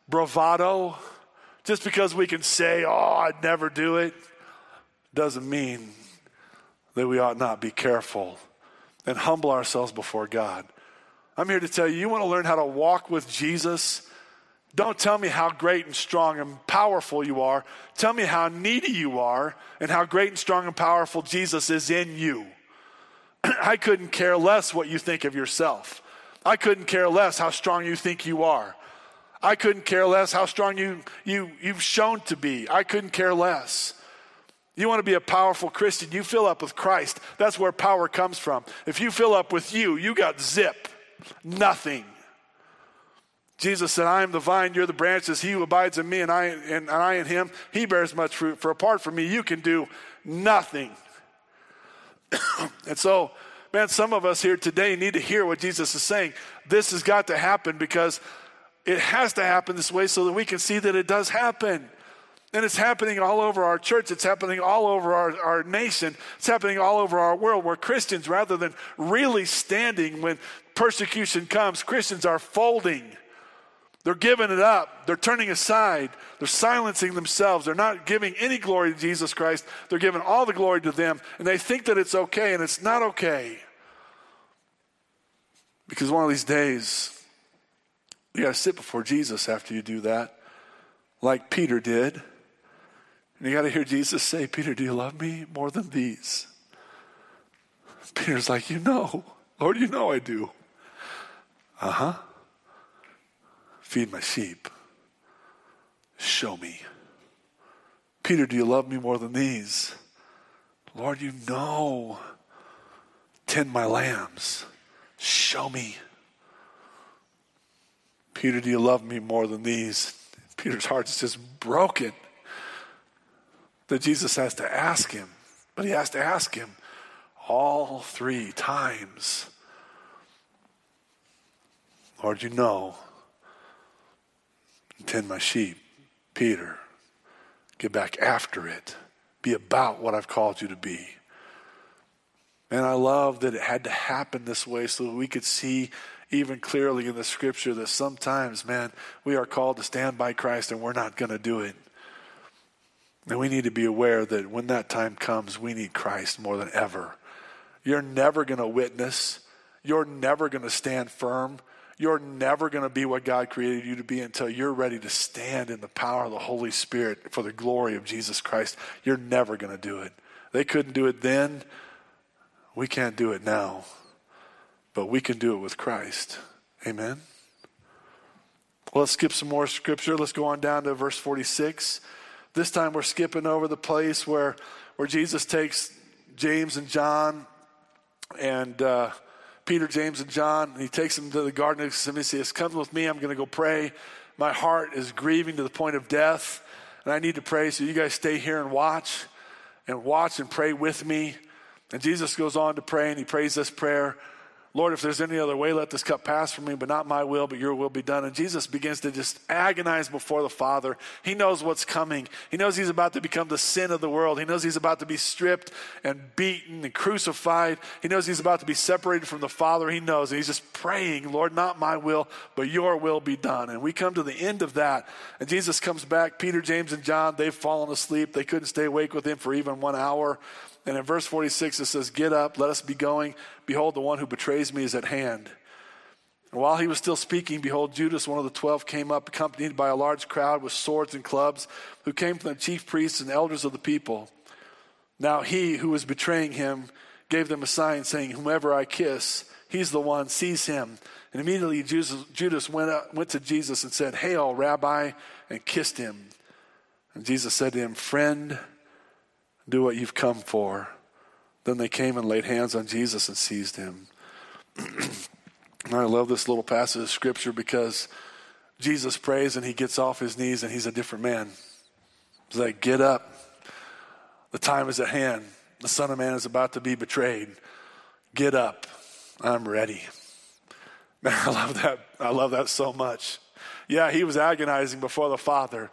bravado, just because we can say, oh, I'd never do it, doesn't mean that we ought not be careful and humble ourselves before God. I'm here to tell you, you want to learn how to walk with Jesus? Don't tell me how great and strong and powerful you are. Tell me how needy you are and how great and strong and powerful Jesus is in you. I couldn't care less what you think of yourself. I couldn't care less how strong you think you are. I couldn't care less how strong you've shown to be. I couldn't care less. You want to be a powerful Christian, you fill up with Christ. That's where power comes from. If you fill up with you, you got zip, nothing. Jesus said, I am the vine, you're the branches. He who abides in me and I in him, he bears much fruit. For apart from me, you can do nothing. And so, man, some of us here today need to hear what Jesus is saying. This has got to happen because it has to happen this way so that we can see that it does happen. And it's happening all over our church. It's happening all over our nation. It's happening all over our world where Christians, rather than really standing when persecution comes, Christians are folding. They're giving it up. They're turning aside. They're silencing themselves. They're not giving any glory to Jesus Christ. They're giving all the glory to them. And they think that it's okay, and it's not okay. Because one of these days, you got to sit before Jesus after you do that, like Peter did. And you got to hear Jesus say, Peter, do you love me more than these? Peter's like, you know. Lord, you know I do. Uh-huh. Feed my sheep. Show me. Peter, do you love me more than these? Lord, you know. Tend my lambs. Show me. Peter, do you love me more than these? Peter's heart is just broken that Jesus has to ask him, but he has to ask him all 3 times. Lord, you know. Tend my sheep. Peter, get back after it. Be about what I've called you to be. And I love that it had to happen this way so that we could see even clearly in the scripture that sometimes, man, we are called to stand by Christ and we're not going to do it. And we need to be aware that when that time comes, we need Christ more than ever. You're never going to witness. You're never going to stand firm. You're never going to be what God created you to be until you're ready to stand in the power of the Holy Spirit for the glory of Jesus Christ. You're never going to do it. They couldn't do it then. We can't do it now. But we can do it with Christ. Amen? Well, let's skip some more scripture. Let's go on down to verse 46. This time we're skipping over the place where Jesus takes James and John and Peter, James, and John, and he takes them to the Garden of Gethsemane. He says, come with me, I'm going to go pray. My heart is grieving to the point of death, and I need to pray, so you guys stay here and watch and pray with me. And Jesus goes on to pray, and he prays this prayer, Lord, if there's any other way, let this cup pass from me, but not my will, but your will be done. And Jesus begins to just agonize before the Father. He knows what's coming. He knows he's about to become the sin of the world. He knows he's about to be stripped and beaten and crucified. He knows he's about to be separated from the Father. He knows. And he's just praying, Lord, not my will, but your will be done. And we come to the end of that. And Jesus comes back. Peter, James, and John, they've fallen asleep. They couldn't stay awake with him for even 1 hour. And in verse 46, it says, get up, let us be going. Behold, the one who betrays me is at hand. And while he was still speaking, behold, Judas, one of the 12, came up, accompanied by a large crowd with swords and clubs, who came from the chief priests and elders of the people. Now he who was betraying him gave them a sign, saying, whomever I kiss, he's the one, seize him. And immediately Judas went to Jesus and said, Hail, Rabbi, and kissed him. And Jesus said to him, Friend, do what you've come for. Then they came and laid hands on Jesus and seized him. And I love this little passage of scripture because Jesus prays and he gets off his knees and he's a different man. He's like, get up. The time is at hand. The Son of Man is about to be betrayed. Get up. I'm ready. Man, I love that. I love that so much. Yeah, he was agonizing before the Father.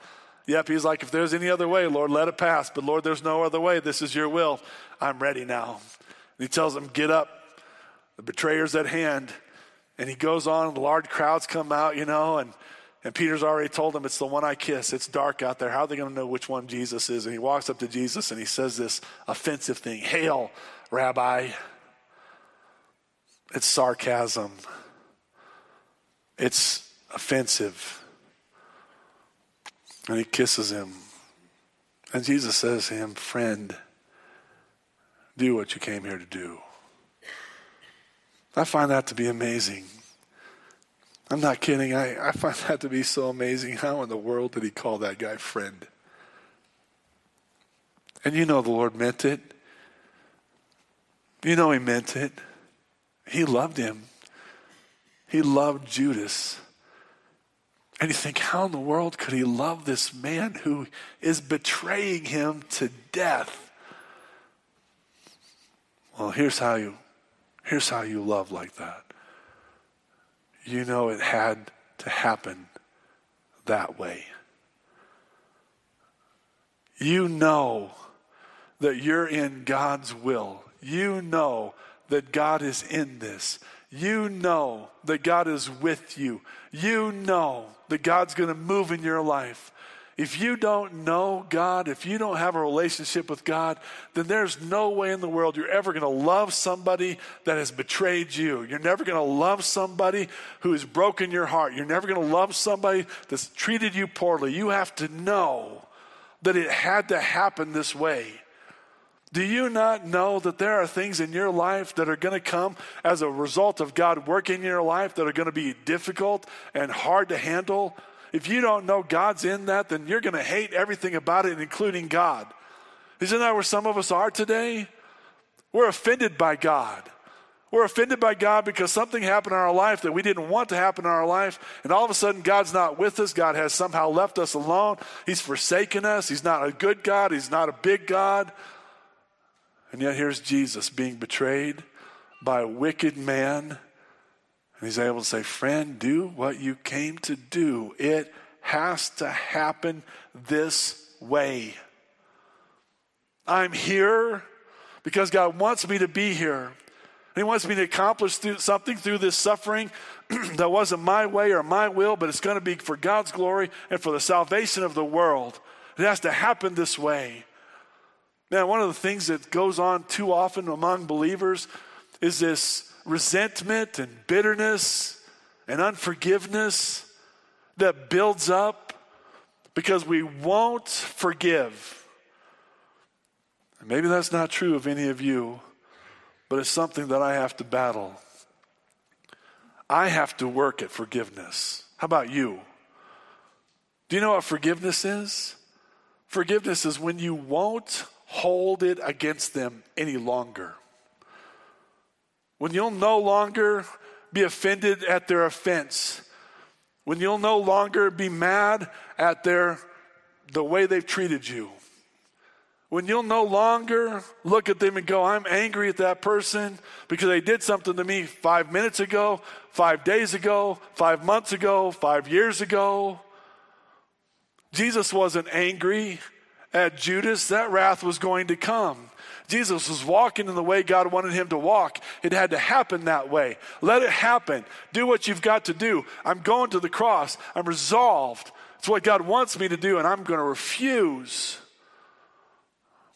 Yep, he's like, if there's any other way, Lord, let it pass. But Lord, there's no other way. This is your will. I'm ready now. And he tells him, get up. The betrayer's at hand. And he goes on, and the large crowds come out, you know, and Peter's already told him, it's the one I kiss. It's dark out there. How are they going to know which one Jesus is? And he walks up to Jesus and he says this offensive thing. Hail, Rabbi. It's sarcasm. It's offensive. And he kisses him. And Jesus says to him, friend, do what you came here to do. I find that to be amazing. I'm not kidding. I find that to be so amazing. How in the world did he call that guy friend? And you know the Lord meant it. You know he meant it. He loved him. He loved Judas. And you think, how in the world could he love this man who is betraying him to death? Well, here's how you love like that. You know it had to happen that way. You know that you're in God's will. You know that God is in this. You know that God is with you. You know that God's going to move in your life. If you don't know God, if you don't have a relationship with God, then there's no way in the world you're ever going to love somebody that has betrayed you. You're never going to love somebody who has broken your heart. You're never going to love somebody that's treated you poorly. You have to know that it had to happen this way. Do you not know that there are things in your life that are going to come as a result of God working in your life that are going to be difficult and hard to handle? If you don't know God's in that, then you're going to hate everything about it, including God. Isn't that where some of us are today? We're offended by God. We're offended by God because something happened in our life that we didn't want to happen in our life, and all of a sudden God's not with us. God has somehow left us alone. He's forsaken us. He's not a good God. He's not a big God. And yet here's Jesus being betrayed by a wicked man. And he's able to say, friend, do what you came to do. It has to happen this way. I'm here because God wants me to be here. He wants me to accomplish something through this suffering that wasn't my way or my will, but it's going to be for God's glory and for the salvation of the world. It has to happen this way. Now, one of the things that goes on too often among believers is this resentment and bitterness and unforgiveness that builds up because we won't forgive. And maybe that's not true of any of you, but it's something that I have to battle. I have to work at forgiveness. How about you? Do you know what forgiveness is? Forgiveness is when you won't hold it against them any longer. When you'll no longer be offended at their offense, when you'll no longer be mad at the way they've treated you, when you'll no longer look at them and go, I'm angry at that person because they did something to me 5 minutes ago, 5 days ago, 5 months ago, 5 years ago. Jesus wasn't angry at Judas. That wrath was going to come. Jesus was walking in the way God wanted him to walk. It had to happen that way. Let it happen. Do what you've got to do. I'm going to the cross. I'm resolved. It's what God wants me to do, and I'm going to refuse.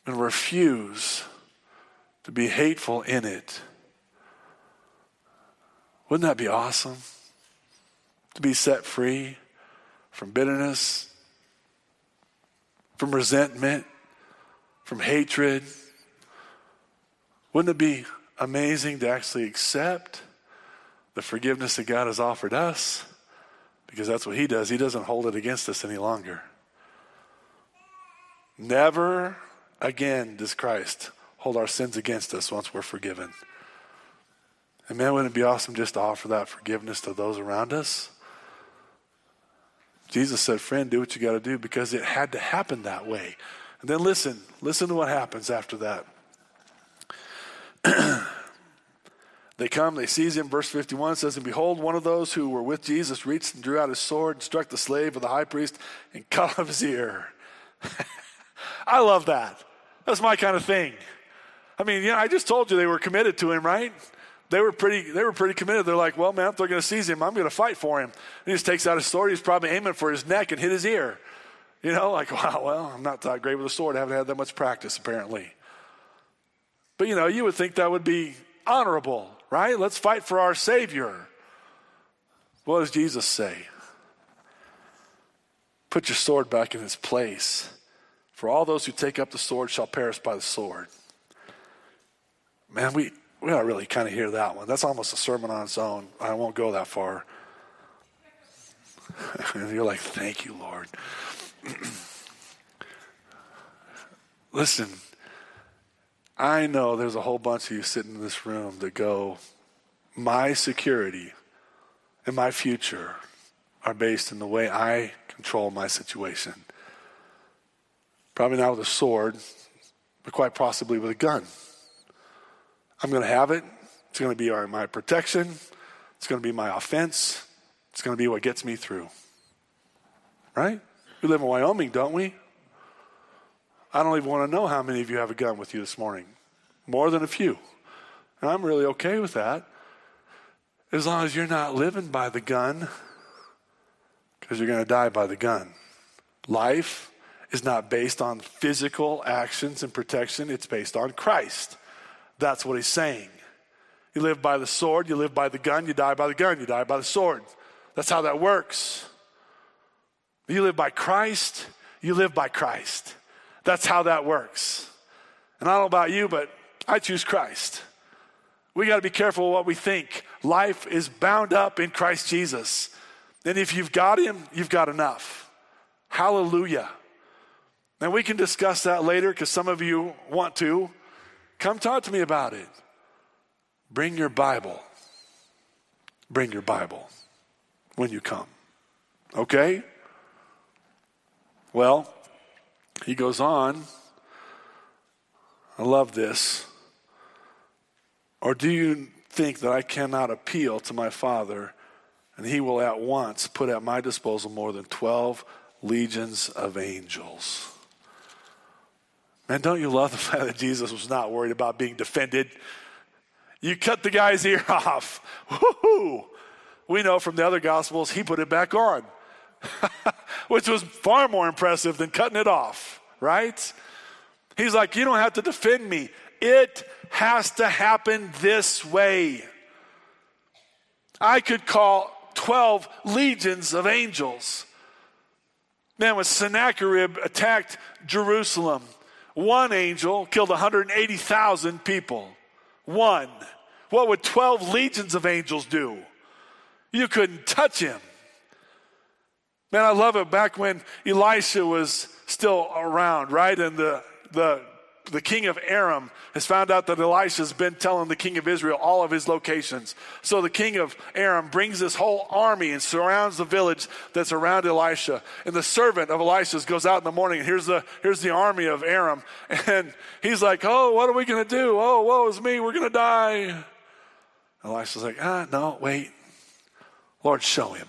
I'm going to refuse to be hateful in it. Wouldn't that be awesome? To be set free from bitterness, from resentment, from hatred. Wouldn't it be amazing to actually accept the forgiveness that God has offered us? Because that's what he does. He doesn't hold it against us any longer. Never again does Christ hold our sins against us once we're forgiven. And man, wouldn't it be awesome just to offer that forgiveness to those around us? Jesus said, friend, do what you got to do, because it had to happen that way. And then listen to what happens after that. They come, they seize him. Verse 51 says, and behold, one of those who were with Jesus reached and drew out his sword and struck the slave of the high priest and cut off his ear. I love that. That's my kind of thing. I mean, yeah, I just told you they were committed to him, right? They were pretty committed. They're like, well, man, if they're going to seize him, I'm going to fight for him. And he just takes out his sword. He's probably aiming for his neck and hit his ear. You know, like, wow, well, I'm not that great with a sword. I haven't had that much practice, apparently. But, you know, you would think that would be honorable, right? Let's fight for our Savior. What does Jesus say? Put your sword back in its place. For all those who take up the sword shall perish by the sword. Man, we ought to really kind of hear that one. That's almost a sermon on its own. I won't go that far. You're like, thank you, Lord. Listen, I know there's a whole bunch of you sitting in this room that go, my security and my future are based in the way I control my situation. Probably not with a sword, but quite possibly with a gun. I'm going to have it. It's going to be my protection. It's going to be my offense. It's going to be what gets me through. Right? We live in Wyoming, don't we? I don't even want to know how many of you have a gun with you this morning. More than a few. And I'm really okay with that. As long as you're not living by the gun, because you're going to die by the gun. Life is not based on physical actions and protection. It's based on Christ. That's what he's saying. You live by the sword, you live by the gun, you die by the gun, you die by the sword. That's how that works. You live by Christ, you live by Christ. That's how that works. And I don't know about you, but I choose Christ. We got to be careful what we think. Life is bound up in Christ Jesus. And if you've got him, you've got enough. Hallelujah. And we can discuss that later, because some of you want to. Come talk to me about it. Bring your Bible. Bring your Bible when you come. Okay? Well, he goes on. I love this. Or do you think that I cannot appeal to my Father, and he will at once put at my disposal more than 12 legions of angels? Man, don't you love the fact that Jesus was not worried about being defended? You cut the guy's ear off. Woo-hoo! We know from the other Gospels, he put it back on, which was far more impressive than cutting it off, right? He's like, you don't have to defend me. It has to happen this way. I could call 12 legions of angels. Man, when Sennacherib attacked Jerusalem, one angel killed 180,000 people. One. What would 12 legions of angels do? You couldn't touch him. Man, I love it. Back when Elisha was still around, right? And the king of Aram has found out that Elisha's been telling the king of Israel all of his locations. So the king of Aram brings this whole army and surrounds the village that's around Elisha. And the servant of Elisha's goes out in the morning, and here's the army of Aram. And he's like, oh, what are we going to do? Oh, woe is me, we're going to die. Elisha's like, no, wait. Lord, show him.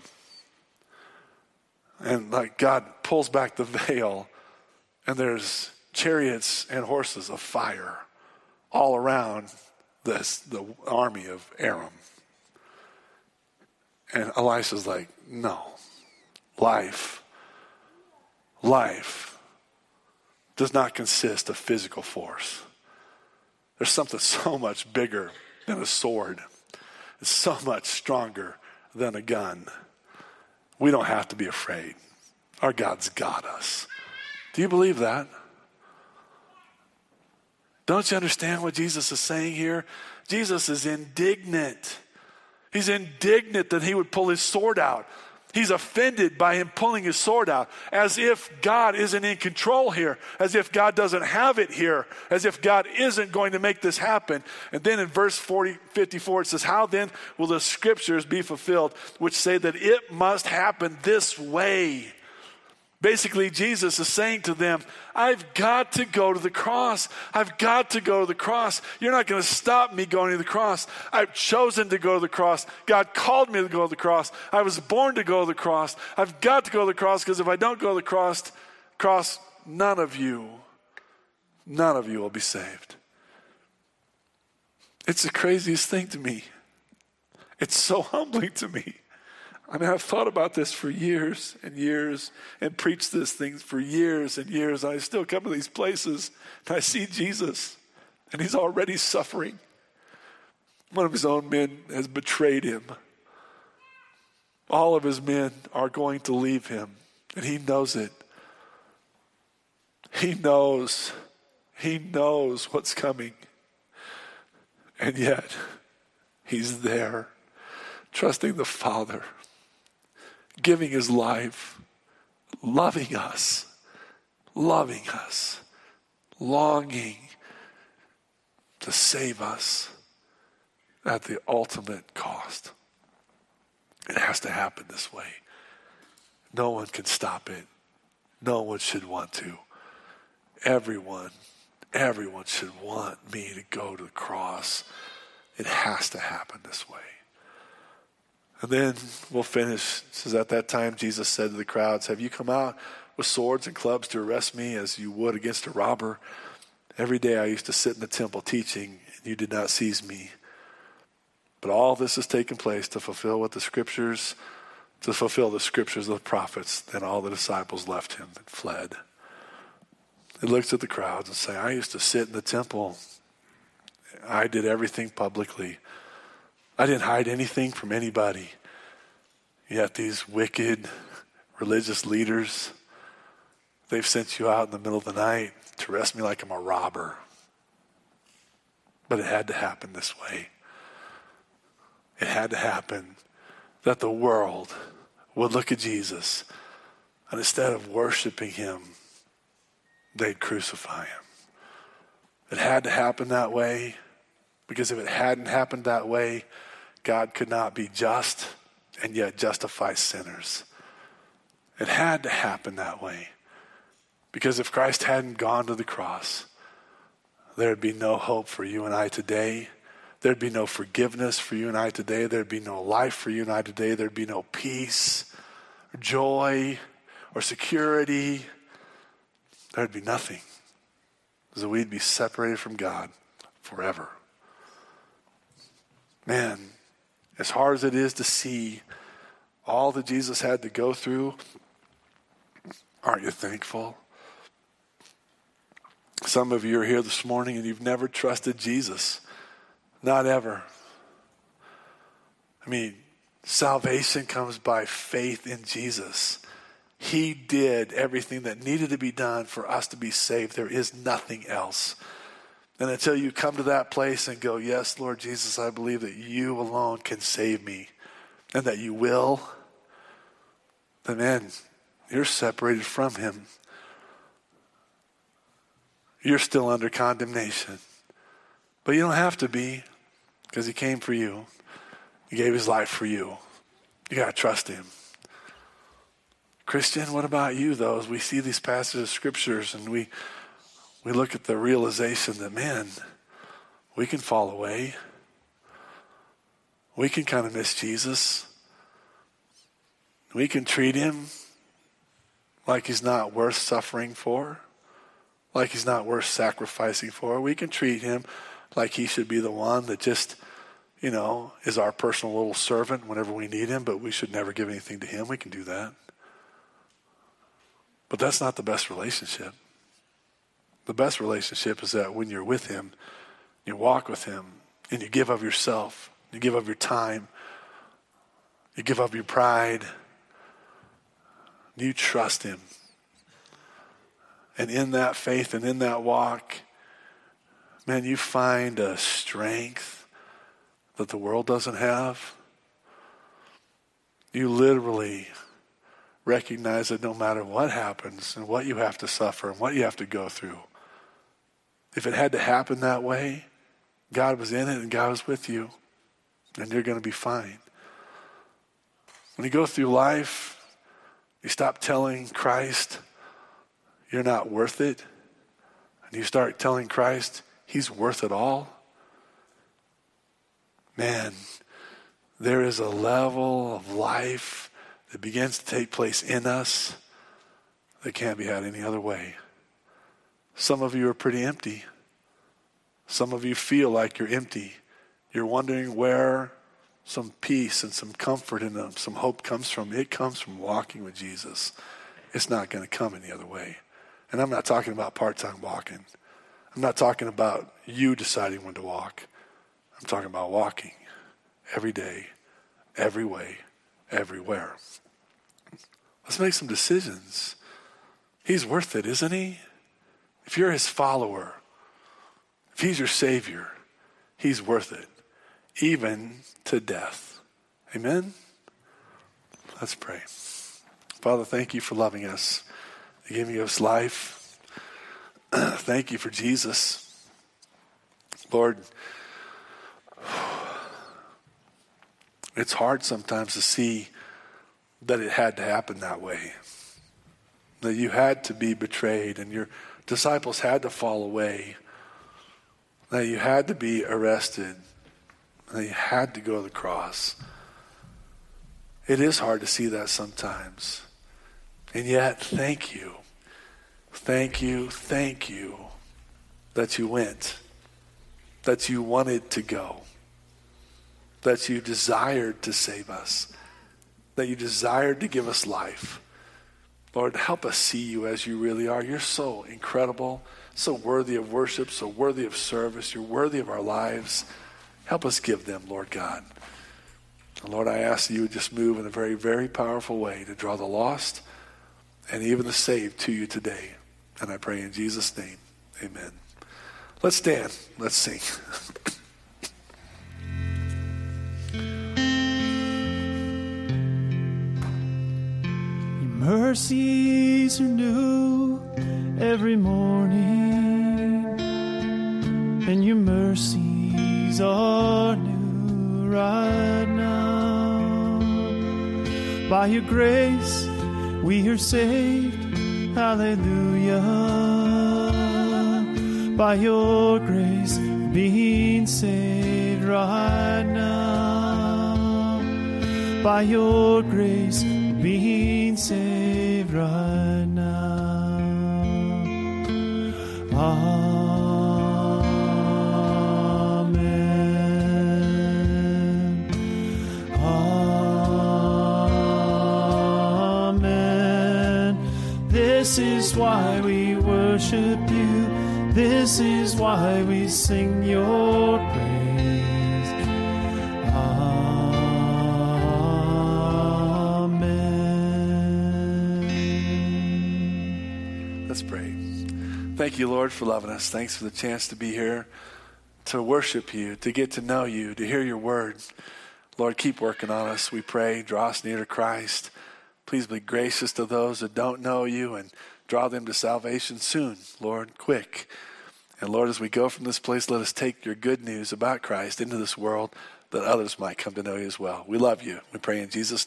And like God pulls back the veil, and there's chariots and horses of fire all around the army of Aram. And Elisha's like, no, life does not consist of physical force. There's something so much bigger than a sword. It's so much stronger than a gun. We don't have to be afraid. Our God's got us. Do you believe that? Don't you understand what Jesus is saying here? Jesus is indignant. He's indignant that he would pull his sword out. He's offended by him pulling his sword out, as if God isn't in control here, as if God doesn't have it here, as if God isn't going to make this happen. And then in verse 54, it says, "How then will the scriptures be fulfilled, which say that it must happen this way?" Basically, Jesus is saying to them, I've got to go to the cross. I've got to go to the cross. You're not going to stop me going to the cross. I've chosen to go to the cross. God called me to go to the cross. I was born to go to the cross. I've got to go to the cross, because if I don't go to the cross, none of you will be saved. It's the craziest thing to me. It's so humbling to me. I mean, I've thought about this for years and years and preached this thing for years and years. I still come to these places and I see Jesus, and he's already suffering. One of his own men has betrayed him. All of his men are going to leave him, and he knows it. He knows what's coming, and yet he's there, trusting the Father, giving his life, loving us, longing to save us at the ultimate cost. It has to happen this way. No one can stop it. No one should want to. Everyone should want me to go to the cross. It has to happen this way. And then we'll finish. It says, "At that time, Jesus said to the crowds, 'Have you come out with swords and clubs to arrest me as you would against a robber? Every day I used to sit in the temple teaching, and you did not seize me. But all this has taken place to fulfill the scriptures of the prophets.' Then all the disciples left him and fled." He looks at the crowds and says, "I used to sit in the temple. I did everything publicly. I didn't hide anything from anybody. Yet these wicked religious leaders, they've sent you out in the middle of the night to arrest me like I'm a robber. But it had to happen this way. It had to happen that the world would look at Jesus, and instead of worshiping him, they'd crucify him. It had to happen that way, because if it hadn't happened that way, God could not be just and yet justify sinners. It had to happen that way, because if Christ hadn't gone to the cross, there'd be no hope for you and I today. There'd be no forgiveness for you and I today. There'd be no life for you and I today. There'd be no peace, or joy, or security. There'd be nothing. So we'd be separated from God forever. Man, as hard as it is to see all that Jesus had to go through, aren't you thankful? Some of you are here this morning and you've never trusted Jesus. Not ever. I mean, salvation comes by faith in Jesus. He did everything that needed to be done for us to be saved. There is nothing else. And until you come to that place and go, "Yes, Lord Jesus, I believe that you alone can save me and that you will," then man, you're separated from him. You're still under condemnation. But you don't have to be, because he came for you. He gave his life for you. You got to trust him. Christian, what about you though? As we see these passages of scriptures and we look at the realization that, man, we can fall away. We can kind of miss Jesus. We can treat him like he's not worth suffering for, like he's not worth sacrificing for. We can treat him like he should be the one that just, is our personal little servant whenever we need him, but we should never give anything to him. We can do that. But that's not the best relationship. The best relationship is that when you're with him, you walk with him, and you give of yourself, you give of your time, you give of your pride, you trust him. And in that faith and in that walk, man, you find a strength that the world doesn't have. you literally recognize that no matter what happens and what you have to suffer and what you have to go through, if it had to happen that way, God was in it and God was with you, and you're going to be fine. When you go through life, you stop telling Christ you're not worth it, and you start telling Christ he's worth it all. Man, there is a level of life that begins to take place in us that can't be had any other way. Some of you are pretty empty. Some of you feel like you're empty. You're wondering where some peace and some comfort and some hope comes from. It comes from walking with Jesus. It's not going to come any other way. And I'm not talking about part-time walking. I'm not talking about you deciding when to walk. I'm talking about walking every day, every way, everywhere. Let's make some decisions. He's worth it, isn't he? If you're his follower, if he's your savior, he's worth it, even to death. Amen? Let's pray. Father, thank you for loving us, giving us life. Thank you for Jesus. Lord, it's hard sometimes to see that it had to happen that way, that you had to be betrayed and your disciples had to fall away, that you had to be arrested, that you had to go to the cross. It is hard to see that sometimes. And yet, thank you. Thank you, thank you that you went, that you wanted to go, that you desired to save us, that you desired to give us life. Lord, help us see you as you really are. You're so incredible, so worthy of worship, so worthy of service. You're worthy of our lives. Help us give them, Lord God. And Lord, I ask that you would just move in a very, very powerful way to draw the lost and even the saved to you today. And I pray in Jesus' name, amen. Let's stand. Let's sing. Mercies are new every morning, and your mercies are new right now. By your grace we are saved, hallelujah. By your grace being saved right now. By your grace being saved right now. Amen. Amen. This is why we worship you. This is why we sing your praise. Thank you, Lord, for loving us. Thanks for the chance to be here, to worship you, to get to know you, to hear your word. Lord, keep working on us, we pray. Draw us near to Christ. Please be gracious to those that don't know you and draw them to salvation soon, Lord, quick. And Lord, as we go from this place, let us take your good news about Christ into this world that others might come to know you as well. We love you. We pray in Jesus' name.